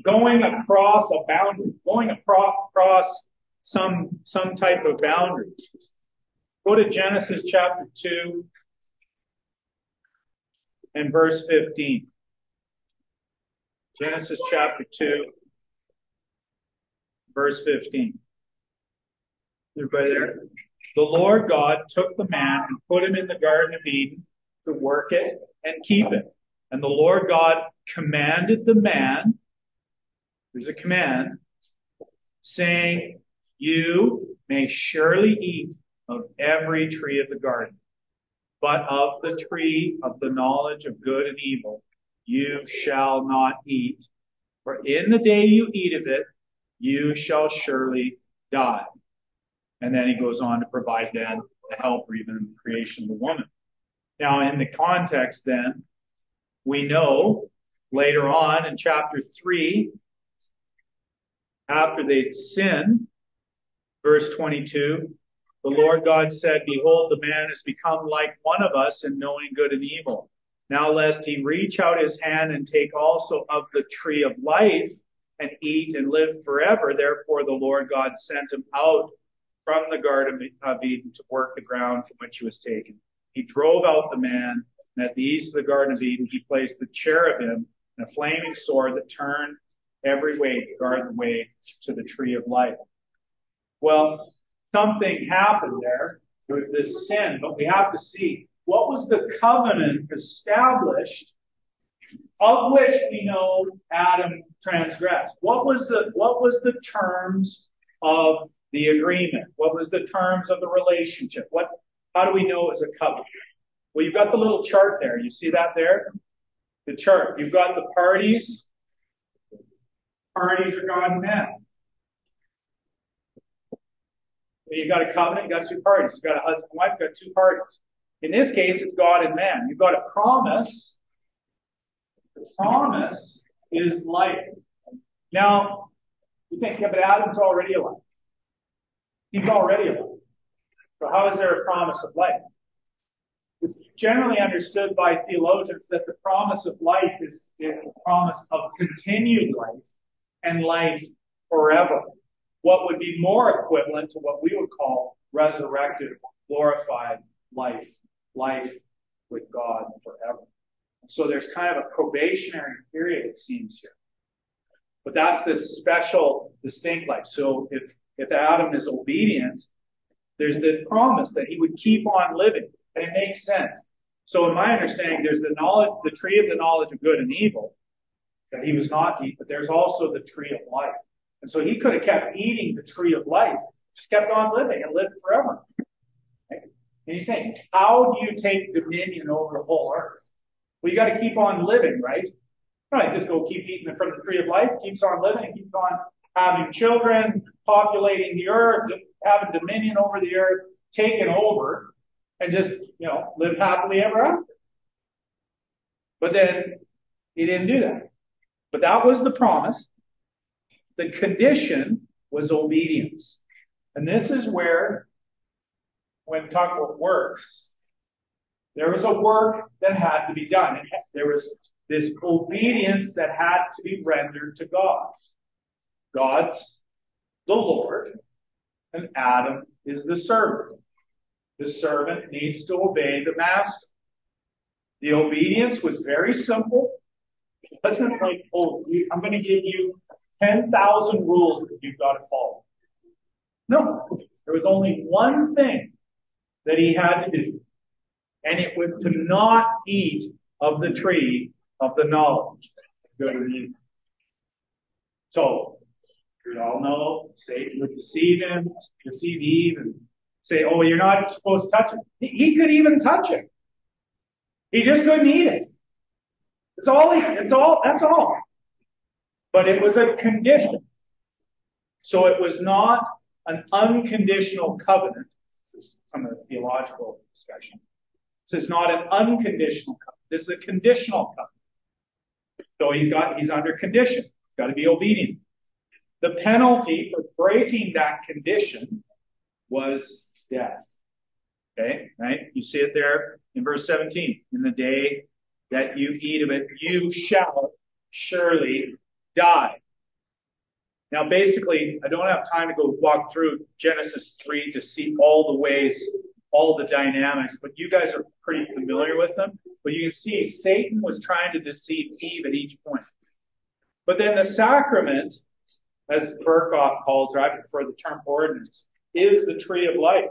Going across a boundary. Going across some type of boundary. Go to Genesis chapter 2 and verse 15. Genesis chapter 2, verse 15. Everybody there? The Lord God took the man and put him in the Garden of Eden to work it and keep it. And the Lord God commanded the man, there's a command, saying, "You may surely eat of every tree of the garden, but of the tree of the knowledge of good and evil you shall not eat. For in the day you eat of it, you shall surely die." And then he goes on to provide then the help or even the creation of the woman. Now, in the context then, we know later on in chapter 3, after they sin, verse 22, the Lord God said, "Behold, the man has become like one of us in knowing good and evil. Now lest he reach out his hand and take also of the tree of life and eat and live forever. Therefore the Lord God sent him out from the Garden of Eden to work the ground from which he was taken. He drove out the man, and at the east of the Garden of Eden he placed the cherubim and a flaming sword that turned every way to guard the way to the tree of life." Well, something happened there. There was this sin, but we have to see, what was the covenant established of which we know Adam transgressed? What was the terms of the agreement? What was the terms of the relationship? How do we know it was a covenant? Well, you've got the little chart there. You see that there? The chart. You've got the parties. Parties are God and man. You've got a covenant, you've got two parties. You've got a husband and wife, you've got two parties. In this case, it's God and man. You've got a promise. The promise is life. Now, you think, yeah, but Adam's already alive. He's already alive. So how is there a promise of life? It's generally understood by theologians that the promise of life is the promise of continued life and life forever. What would be more equivalent to what we would call resurrected, glorified life with God forever. So there's kind of a probationary period, it seems here. But that's this special, distinct life. So if Adam is obedient, there's this promise that he would keep on living. And it makes sense. So in my understanding, there's the tree of the knowledge of good and evil that he was not to eat, but there's also the tree of life. And so he could have kept eating the tree of life, just kept on living and lived forever. Right? And you think, how do you take dominion over the whole earth? Well, you got to keep on living, right? Right, just go keep eating from the tree of life, keeps on living, and keeps on having children, populating the earth, having dominion over the earth, taking over, and just, live happily ever after. But then he didn't do that. But that was the promise. The condition was obedience. And this is where, when we talk about works, there was a work that had to be done. There was this obedience that had to be rendered to God. God's the Lord, and Adam is the servant. The servant needs to obey the master. The obedience was very simple. It wasn't like, oh, I'm going to give you 10,000 rules that you've got to follow. No, there was only one thing that he had to do, and it was to not eat of the tree of the knowledge of good and evil. So, you all know, Satan would deceive Eve, and say, oh, you're not supposed to touch it. He could even touch it. He just couldn't eat it. That's all. But it was a condition. So it was not an unconditional covenant. This is some of the theological discussion. This is not an unconditional covenant. This is a conditional covenant. So he's under condition. He's got to be obedient. The penalty for breaking that condition was death. Okay, right? You see it there in verse 17. In the day that you eat of it, you shall surely die. Now, basically, I don't have time to go walk through Genesis 3 to see all the ways, all the dynamics, but you guys are pretty familiar with them. But you can see Satan was trying to deceive Eve at each point. But then the sacrament, as Berkhof calls it, I prefer the term ordinance, is the tree of life.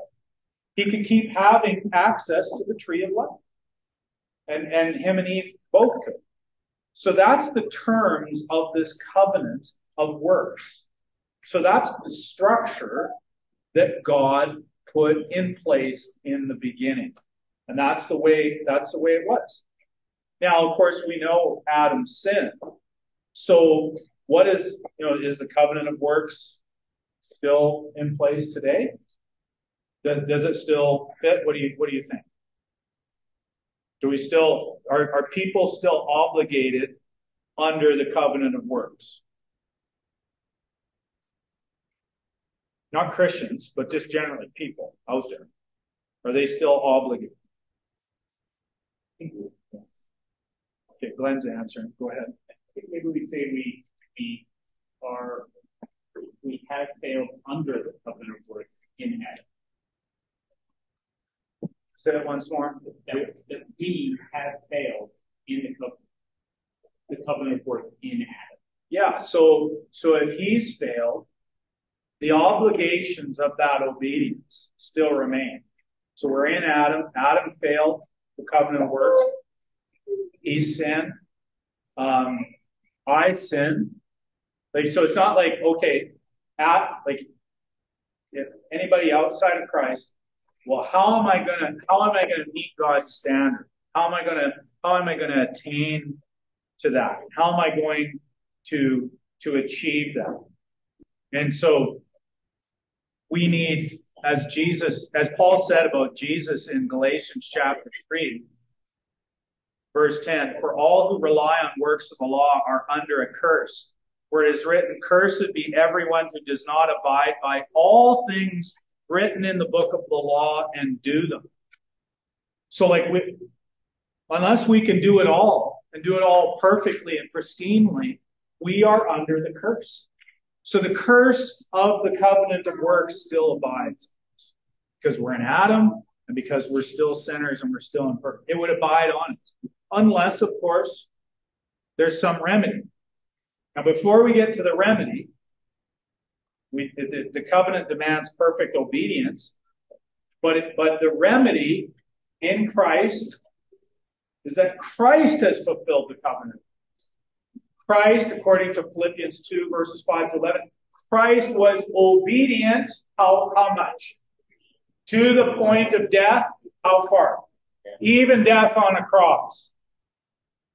He could keep having access to the tree of life. And him and Eve both could. So that's the terms of this covenant of works. So that's the structure that God put in place in the beginning. And that's the way it was. Now, of course, we know Adam sinned. So what is the covenant of works still in place today? Does it still fit? What do you think? Do we still, are people still obligated under the covenant of works? Not Christians, but just generally people out there. Are they still obligated? Okay, Glenn's answering. Go ahead. I think maybe we say we have failed under the covenant of works in Adam. Say it once more. That we have failed in the covenant of works in Adam. Yeah, so if he's failed, the obligations of that obedience still remain. So we're in Adam. Adam failed the covenant of works. He sinned. I sinned. Like, so it's not like, okay, if anybody outside of Christ, well, how am I gonna meet God's standard? How am I gonna attain to that? How am I going to achieve that? And so we need, as Paul said about Jesus in Galatians chapter 3, verse 10, for all who rely on works of the law are under a curse. For it is written, cursed be everyone who does not abide by all things written in the book of the law and do them. So unless we can do it all and do it all perfectly and pristinely, we are under the curse. So the curse of the covenant of works still abides because we're in Adam and because we're still sinners and we're still imperfect. It would abide on it, unless, of course, there's some remedy. Now, before we get to the remedy, the covenant demands perfect obedience, but the remedy in Christ is that Christ has fulfilled the covenant. Christ, according to Philippians 2, verses 5 to 11, Christ was obedient, how much? To the point of death, how far? Even death on a cross.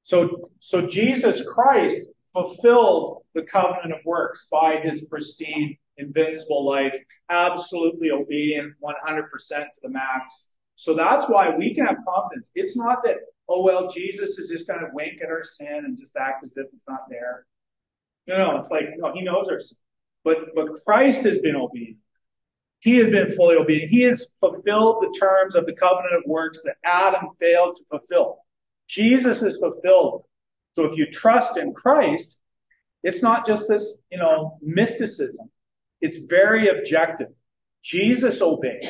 So Jesus Christ fulfilled the covenant of works by his pristine, invincible life, absolutely obedient, 100% to the max. So that's why we can have confidence. It's not that, oh, well, Jesus is just going to wink at our sin and just act as if it's not there. No, it's like, no, he knows our sin. But Christ has been obedient. He has been fully obedient. He has fulfilled the terms of the covenant of works that Adam failed to fulfill. Jesus has fulfilled. So if you trust in Christ, it's not just this, mysticism. It's very objective. Jesus obeyed.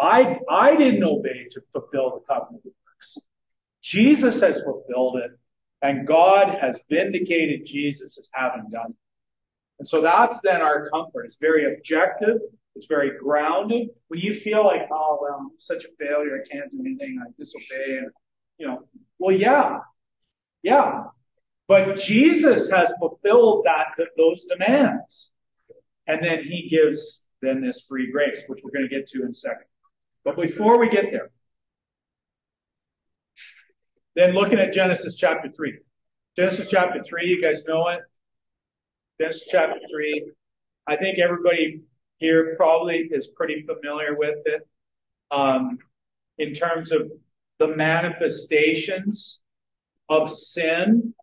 I didn't obey to fulfill the covenant of works. Jesus has fulfilled it, and God has vindicated Jesus as having done it. And so that's then our comfort. It's very objective. It's very grounded. When you feel like, oh, well, I'm such a failure, I can't do anything, I disobey, and, well, yeah. But Jesus has fulfilled those demands. And then he gives then this free grace, which we're going to get to in a second. But before we get there, then looking at Genesis chapter 3. Genesis chapter 3, you guys know it. Genesis chapter 3, I think everybody here probably is pretty familiar with it in terms of the manifestations of sin.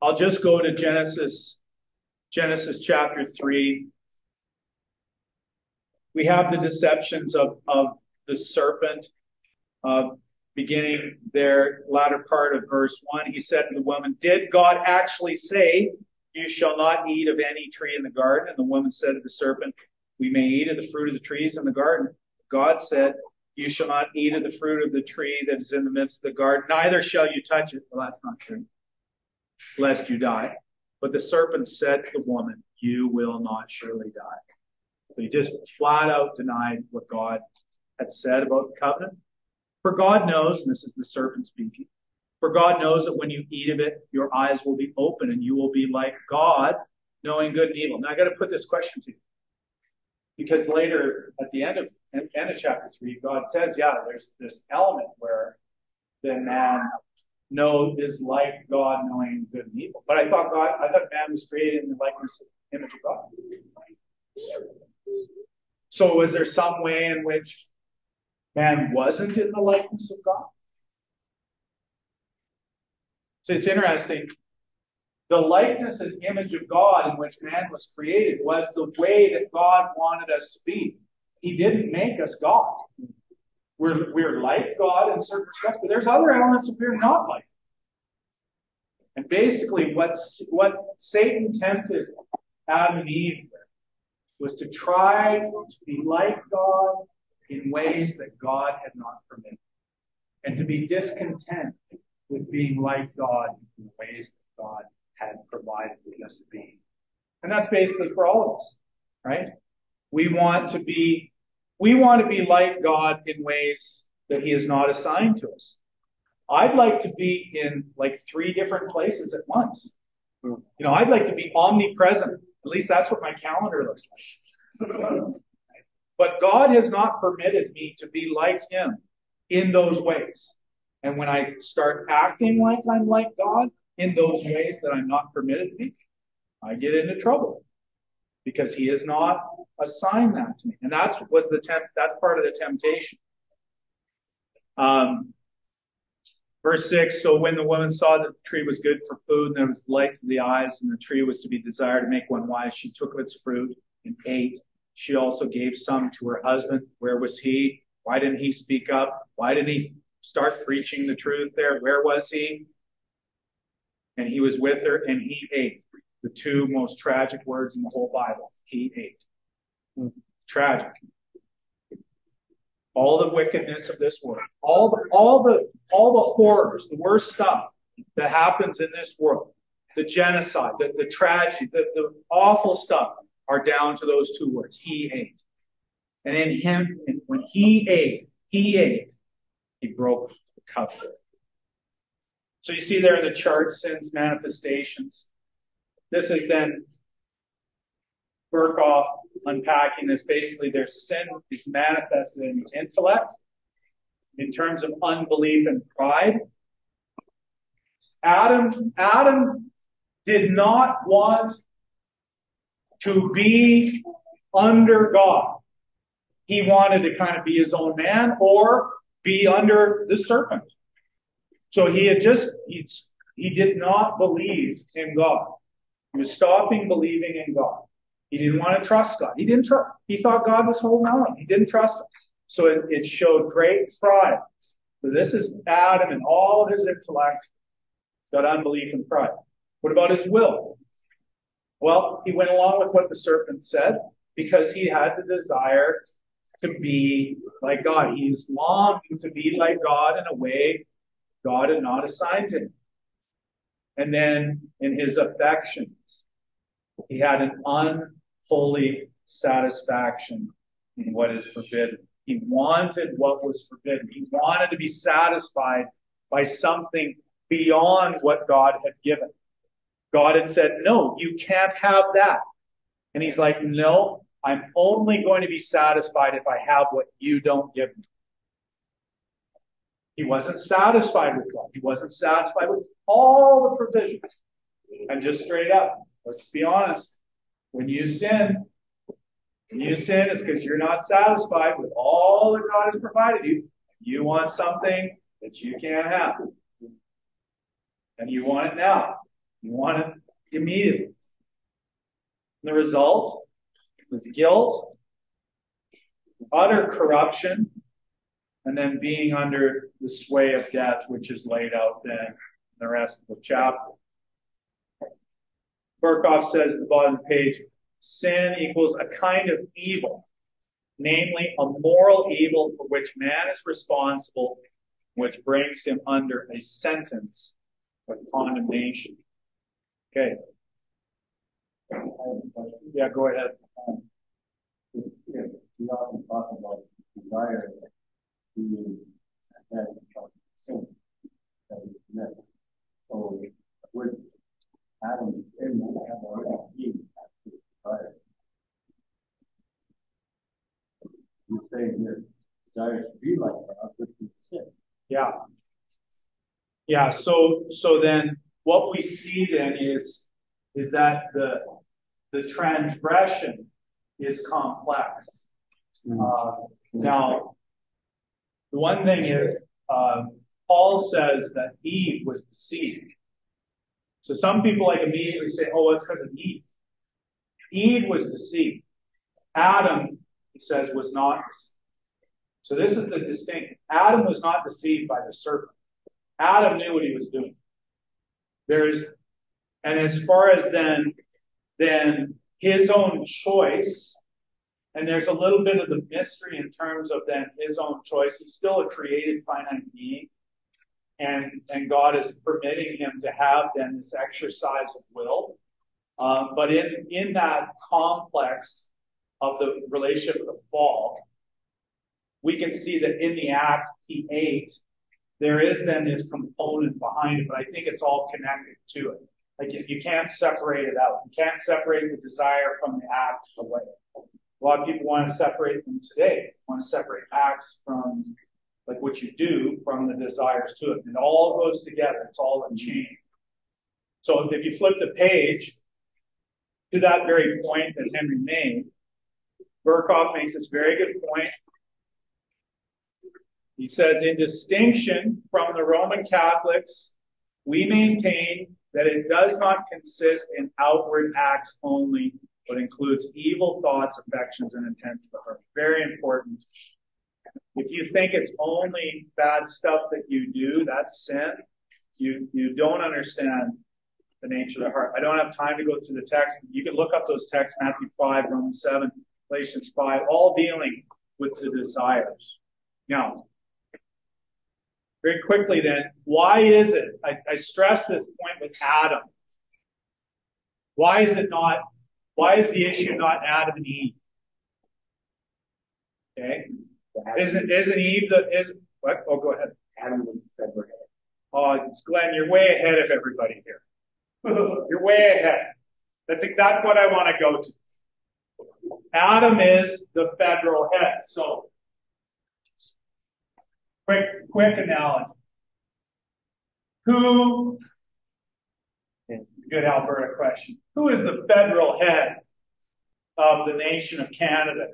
I'll just go to Genesis chapter 3. We have the deceptions of the serpent, beginning their latter part of verse 1. He said to the woman, "Did God actually say, 'You shall not eat of any tree in the garden'?" And the woman said to the serpent, "We may eat of the fruit of the trees in the garden." God said, "You shall not eat of the fruit of the tree that is in the midst of the garden, neither shall you touch it." Well, that's not true. "Lest you die." But the serpent said to the woman, "You will not surely die." So he just flat out denied what God had said about the covenant. "For God knows," and this is the serpent speaking, "for God knows that when you eat of it, your eyes will be open and you will be like God, knowing good and evil." Now I got to put this question to you, because later at the end of chapter 3, God says, yeah, there's this element where the man is like God, knowing good and evil. But I thought man was created in the likeness and image of God. So is there some way in which man wasn't in the likeness of God? So it's interesting. The likeness and image of God in which man was created was the way that God wanted us to be. He didn't make us God. We're like God in certain respects, but there's other elements that we're not like. And basically what Satan tempted Adam and Eve was to try to be like God in ways that God had not permitted, and to be discontent with being like God in the ways that God had provided for us to be. And that's basically for all of us, right? We want to be like God in ways that he has not assigned to us. I'd like to be in like 3 different places at once. I'd like to be omnipresent. At least that's what my calendar looks like. But God has not permitted me to be like him in those ways. And when I start acting like I'm like God in those ways that I'm not permitted to be, I get into trouble, because he has not assigned that to me. And that's part of the temptation. Verse 6, "So when the woman saw that the tree was good for food, and that it was light to the eyes, and the tree was to be desired to make one wise, she took of its fruit and ate. She also gave some to her husband." Where was he? Why didn't he speak up? Why didn't he start preaching the truth there? Where was he? "And he was with her, and he ate." The 2 most tragic words in the whole Bible. He ate. Tragic. All the wickedness of this world. All the horrors, the worst stuff that happens in this world. The genocide, the tragedy, the awful stuff are down to those 2 words. He ate. And in him, and when he ate. He broke the covenant. So you see there in the chart, sin's manifestations. This is then Berkhof unpacking this. Basically, their sin is manifested in intellect, in terms of unbelief and pride. Adam did not want to be under God. He wanted to kind of be his own man, or be under the serpent. So he had just He did not believe in God. He was stopping believing in God. He didn't want to trust God. He thought God was all-knowing. He didn't trust him. So it showed great pride. So this is Adam and all of his intellect. He's got unbelief and pride. What about his will? Well, he went along with what the serpent said because he had the desire to be like God. He's longing to be like God in a way God had not assigned to him. And then in his affections, he had an unholy satisfaction in what is forbidden. He wanted what was forbidden. He wanted to be satisfied by something beyond what God had given. God had said, no, you can't have that. And he's like, no, I'm only going to be satisfied if I have what you don't give me. He wasn't satisfied with God. He wasn't satisfied with all the provisions. And just straight up, let's be honest. When you sin, it's because you're not satisfied with all that God has provided you. You want something that you can't have. And you want it now. You want it immediately. And the result was guilt, utter corruption, and then being under the sway of death, which is laid out then in the rest of the chapter. Berkhof says at the bottom of the page, sin equals a kind of evil, namely a moral evil for which man is responsible, which brings him under a sentence of condemnation. Okay. Yeah, go ahead. We often talk about desire being that sin that we commit. So would Adam's sin have already been actually desire? You're saying that desire to be like that would be sin. Yeah. Yeah, so then what we see then is that the transgression is complex. Now, the one thing is, Paul says that Eve was deceived. So some people like immediately say, oh, it's because of Eve. Eve was deceived. Adam, he says, was not deceived. So this is the distinction. Adam was not deceived by the serpent. Adam knew what he was doing. And as far as then his own choice, and there's a little bit of the mystery in terms of then his own choice. He's still a created finite being, and God is permitting him to have then this exercise of will. But in that complex of the relationship of the fall, we can see that in the act he ate, there is then this component behind it, but I think it's all connected to it. Like if you can't separate it out, you can't separate the desire from the act away. A lot of people want to separate them today. They want to separate acts from like what you do from the desires to it. And it all goes together. It's all a chain. So if you flip the page to that very point that Henry made, Berkhof makes this very good point. He says, in distinction from the Roman Catholics, we maintain that it does not consist in outward acts only, but includes evil thoughts, affections, and intents of the heart. Very important. If you think it's only bad stuff that you do, that's sin, you don't understand the nature of the heart. I don't have time to go through the text. You can look up those texts, Matthew 5, Romans 7, Galatians 5, all dealing with the desires. Now, very quickly then, why is it, I stress this point with Adam, why is the issue not Adam and Eve? Okay? Isn't Eve what? Oh, go ahead. Adam was separated. Oh, Glenn, you're way ahead of everybody here. You're way ahead. That's exactly what I want to go to. Adam is the federal head, so Quick analogy. Good Alberta question. Who is the federal head of the nation of Canada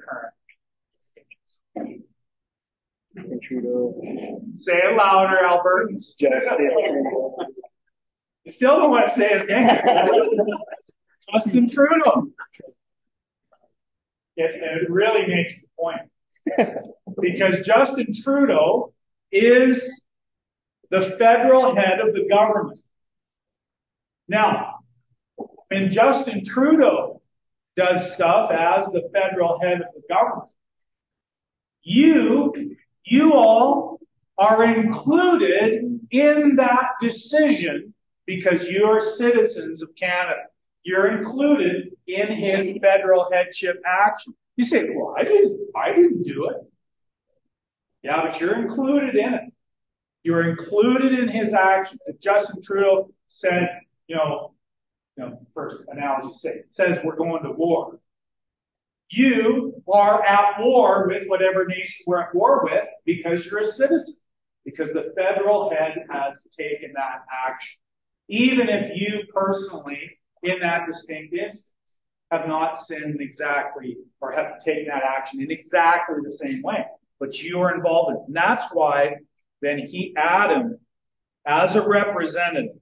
currently? Justin Trudeau. Say it louder, Albertans. Justin Trudeau. I still don't want to say his name. Justin Trudeau. It really makes the point. Because Justin Trudeau is the federal head of the government. Now, when Justin Trudeau does stuff as the federal head of the government, you all are included in that decision because you are citizens of Canada. You're included in his federal headship action. You say, well, I didn't do it. Yeah, but you're included in it. You're included in his actions. If Justin Trudeau said, first analogy's sake, says we're going to war, you are at war with whatever nation we're at war with because you're a citizen, because the federal head has taken that action, even if you personally, in that distinct instance, have not sinned exactly or have taken that action in exactly the same way, but you are involved in it. And that's why then Adam, as a representative,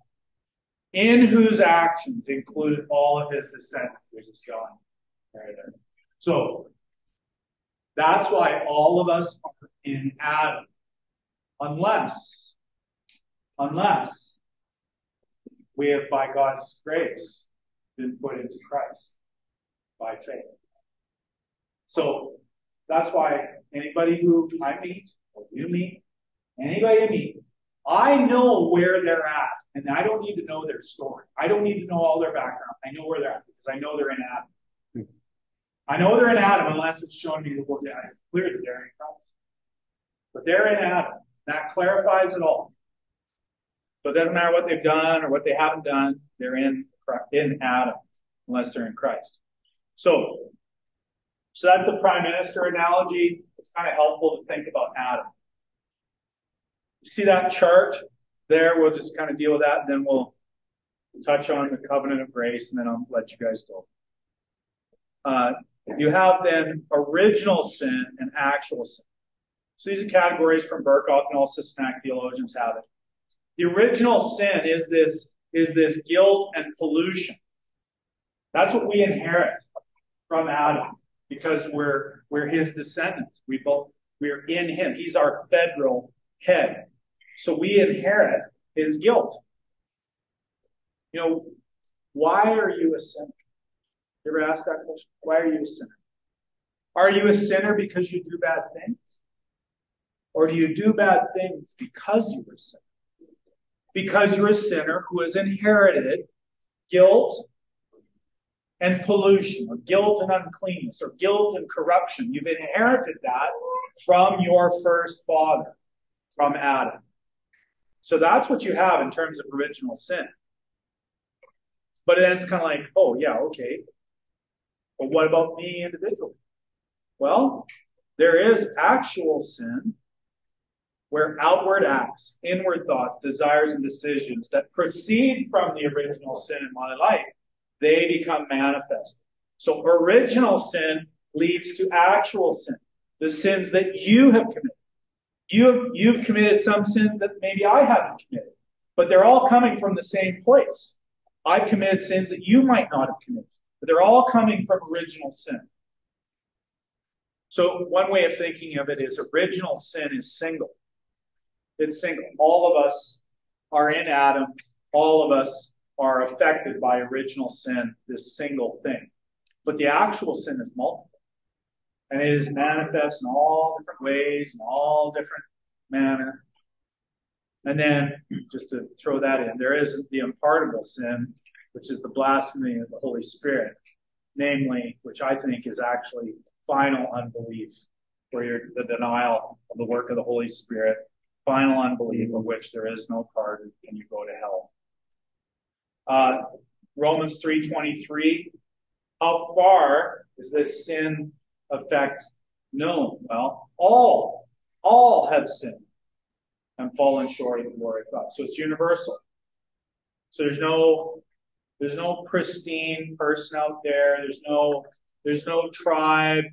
in whose actions included all of his descendants, which is John, right there. So that's why all of us are in Adam, unless we have, by God's grace, been put into Christ by faith. So that's why anybody who I meet, or you meet, anybody I meet, I know where they're at, and I don't need to know their story. I don't need to know all their background. I know where they're at because I know they're in Adam. I know they're in Adam unless it's shown me the word that I clearly they're in Christ. But they're in Adam. That clarifies it all. So it doesn't matter what they've done or what they haven't done, they're in Adam unless they're in Christ. So that's the prime minister analogy. It's kind of helpful to think about Adam. You see that chart there? We'll just kind of deal with that, and then we'll touch on the covenant of grace, and then I'll let you guys go. You have then original sin and actual sin. So these are categories from Berkhof, and all systematic theologians have it. The original sin is this guilt and pollution. That's what we inherit from Adam because we're his descendants. We're in him. He's our federal head. So we inherit his guilt. Why are you a sinner? You ever ask that question? Why are you a sinner? Are you a sinner because you do bad things? Or do you do bad things because you were a sinner? Because you're a sinner who has inherited guilt and pollution, or guilt and uncleanness, or guilt and corruption. You've inherited that from your first father, from Adam. So that's what you have in terms of original sin. But then it's kind of like, oh, yeah, okay. But what about me individually? Well, there is actual sin where outward acts, inward thoughts, desires, and decisions that proceed from the original sin in my life, they become manifest. So original sin leads to actual sin, the sins that you have committed. You've committed some sins that maybe I haven't committed, but they're all coming from the same place. I've committed sins that you might not have committed, but they're all coming from original sin. So one way of thinking of it is original sin is single. It's single. All of us are in Adam. All of us are affected by original sin, this single thing. But the actual sin is multiple. And it is manifest in all different ways, in all different manner. And then, just to throw that in, there is the unpardonable sin, which is the blasphemy of the Holy Spirit, namely, which I think is actually final unbelief, where the denial of the work of the Holy Spirit, final unbelief of which there is no pardon, and you go to hell. Romans 3:23, how far is this sin effect known? Well, all have sinned and fallen short of the glory of God. So it's universal. So there's no pristine person out there. There's no tribe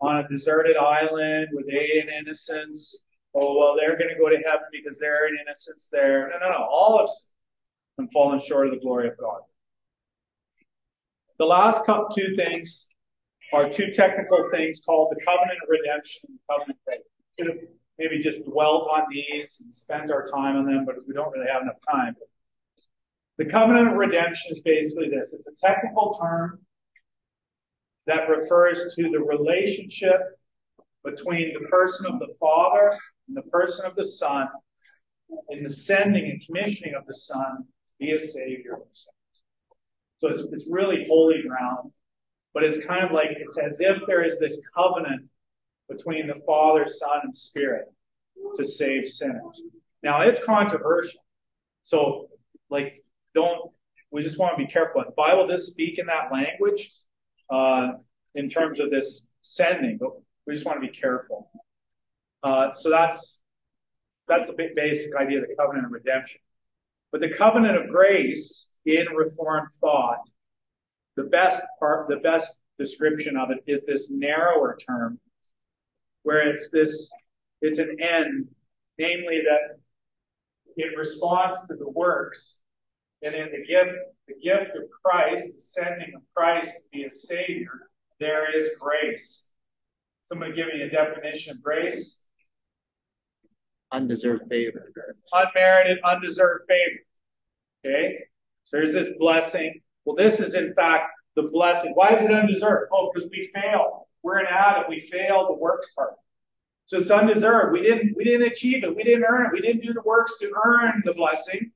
on a deserted island where they in innocence. Oh well, they're going to go to heaven because they're in innocence there. No. All of us. and fallen short of the glory of God. The last two things are two technical things called the covenant of redemption and the covenant of faith. We could have maybe just dwelt on these and spend our time on them, but we don't really have enough time. The covenant of redemption is basically this. It's a technical term that refers to the relationship between the person of the Father and the person of the Son in the sending and commissioning of the Son to be a Savior of sins. So it's really holy ground, but it's kind of like it's as if there is this covenant between the Father, Son, and Spirit to save sinners. Now, it's controversial. So, we just want to be careful. The Bible does speak in that language in terms of this sending, but we just want to be careful. So that's the basic idea of the covenant of redemption. But the covenant of grace in Reformed thought, the best description of it is this narrower term, where it's an end, namely that in response to the works and in the gift of Christ, the sending of Christ to be a Savior, there is grace. Somebody give me a definition of grace. Undeserved favor. Unmerited, undeserved favor. Okay? So there's this blessing. Well, this is, in fact, the blessing. Why is it undeserved? Oh, because we fail. We're in Adam. We fail the works part. So it's undeserved. We didn't achieve it. We didn't earn it. We didn't do the works to earn the blessing.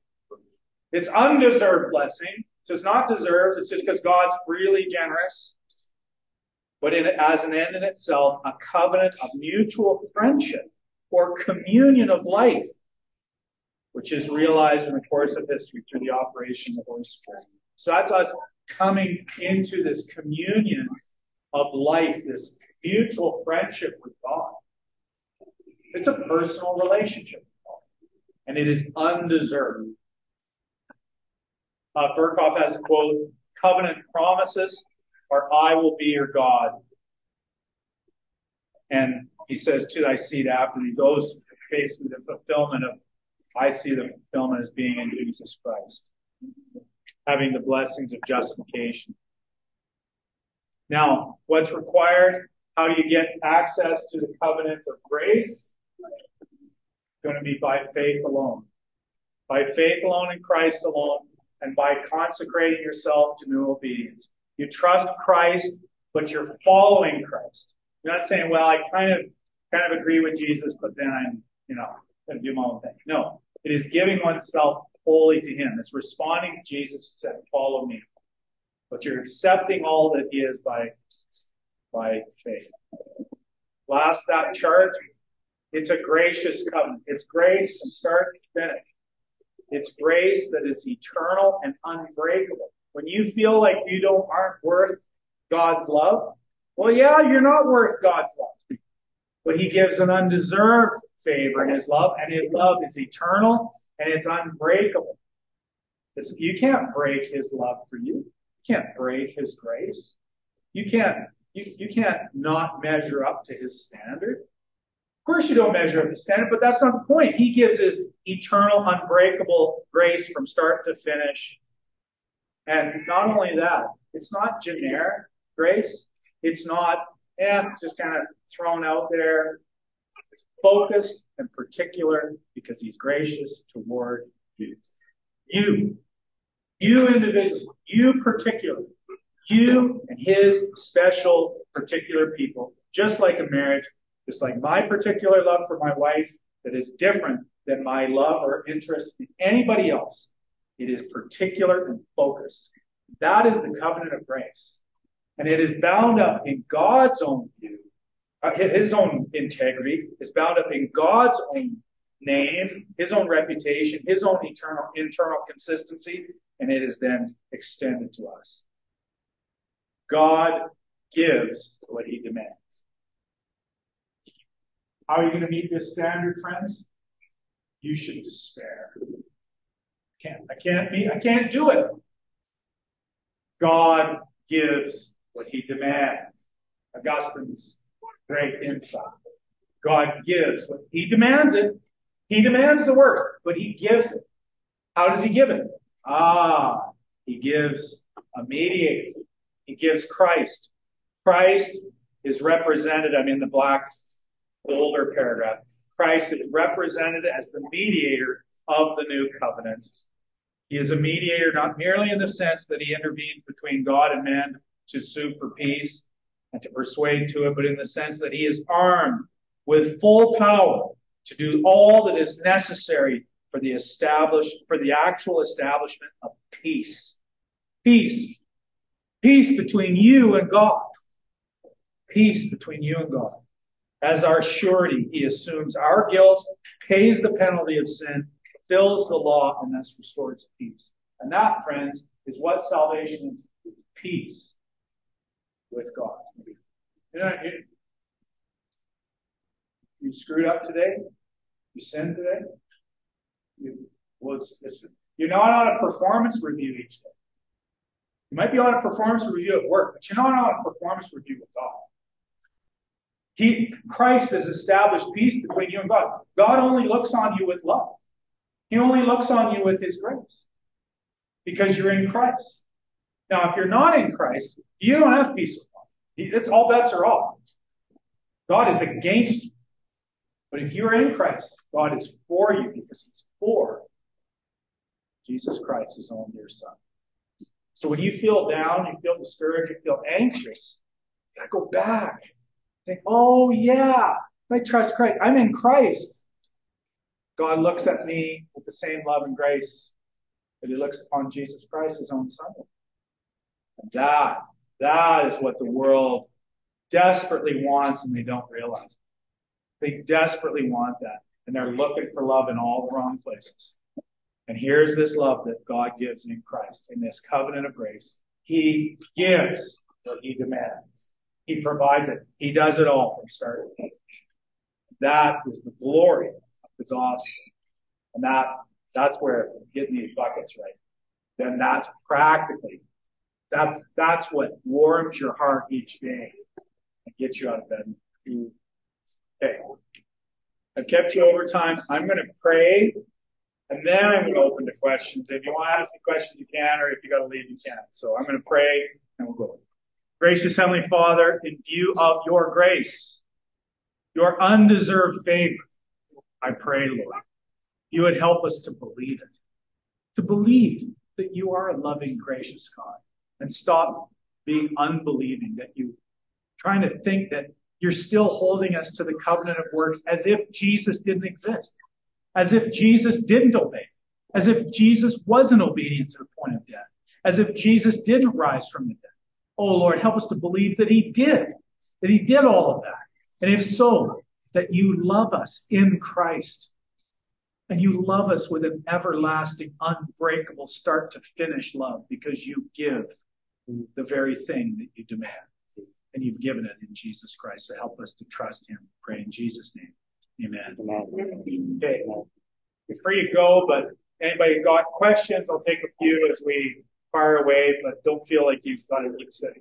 It's undeserved blessing. So it's not deserved. It's just because God's freely generous. But as an end in itself, a covenant of mutual friendship or communion of life, which is realized in the course of history through the operation of the Holy Spirit. So that's us coming into this communion of life, this mutual friendship with God. It's a personal relationship with God, and it is undeserved. Berkhof has a quote, covenant promises are I will be your God. And he says, to thy seed after thee, those basically the fulfillment of, I see the fulfillment as being in Jesus Christ, having the blessings of justification. Now, what's required? How do you get access to the covenant of grace? It's going to be by faith alone. By faith alone in Christ alone, and by consecrating yourself to new obedience. You trust Christ, but you're following Christ. You're not saying, well, I kind of agree with Jesus, but then I'm, going to do my own thing. No, it is giving oneself wholly to him. It's responding to Jesus who said, follow me. But you're accepting all that he is by faith. Last, that chart, it's a gracious covenant. It's grace from start to finish. It's grace that is eternal and unbreakable. When you feel like you aren't worth God's love, well, yeah, you're not worth God's love. But he gives an undeserved favor in his love, and his love is eternal, and it's unbreakable. You can't break his love for you. You can't break his grace. You can't not measure up to his standard. Of course you don't measure up to standard, but that's not the point. He gives his eternal, unbreakable grace from start to finish. And not only that, it's not generic grace. It's not, just kind of thrown out there. It's focused and particular because he's gracious toward you. You individual, you particular, you and his special particular people, just like a marriage, just like my particular love for my wife that is different than my love or interest in anybody else. It is particular and focused. That is the covenant of grace. And it is bound up in God's own view. His own integrity is bound up in God's own name, his own reputation, his own internal consistency, and it is then extended to us. God gives what he demands. How are you going to meet this standard, friends? You should despair. I can't do it. God gives what he demands. Augustine's great insight. God gives what he demands it. He demands the works, but he gives it. How does he give it? Ah, he gives a mediator. He gives Christ. Christ is represented, I'm in the black, older paragraph. Christ is represented as the mediator of the new covenant. He is a mediator not merely in the sense that he intervenes between God and man to sue for peace and to persuade to it, but in the sense that he is armed with full power to do all that is necessary for the actual establishment of peace. Peace. Peace between you and God. Peace between you and God. As our surety, he assumes our guilt, pays the penalty of sin, fulfills the law, and thus restores peace. And that, friends, is what salvation is. Peace with God. You screwed up today? You sinned today? You're not on a performance review each day. You might be on a performance review at work, but you're not on a performance review with God. Christ has established peace between you and God. God only looks on you with love. He only looks on you with his grace because you're in Christ. Now, if you're not in Christ, you don't have peace with God. It's all bets are off. God is against you. But if you're in Christ, God is for you because he's for Jesus Christ, his own dear son. So when you feel down, you feel discouraged, you feel anxious, you gotta go back. Think, oh yeah, I trust Christ. I'm in Christ. God looks at me with the same love and grace that he looks upon Jesus Christ, his own son. And that is what the world desperately wants and they don't realize. They desperately want that. And they're looking for love in all the wrong places. And here's this love that God gives in Christ, in this covenant of grace. He gives what he demands. He provides it. He does it all from start to finish. That is the glory of the gospel. And that's where getting these buckets right. Then that's what warms your heart each day and gets you out of bed. Okay. I've kept you over time. I'm going to pray, and then I'm going to open to questions. If you want to ask me questions, you can, or if you got to leave, you can. So I'm going to pray, and we'll go. Gracious Heavenly Father, in view of your grace, your undeserved favor, I pray, Lord, you would help us to believe it, to believe that you are a loving, gracious God, and stop being unbelieving, that you trying to think that you're still holding us to the covenant of works as if Jesus didn't exist, as if Jesus didn't obey, as if Jesus wasn't obedient to the point of death, as if Jesus didn't rise from the dead. Oh, Lord, help us to believe that he did all of that. And if so, that you love us in Christ, and you love us with an everlasting, unbreakable start to finish love because you give the very thing that you demand. And you've given it in Jesus Christ. So help us to trust him. Pray in Jesus' name. Amen. Okay. Before you go, but anybody got questions? I'll take a few as we fire away, but don't feel like you've got to keep sitting.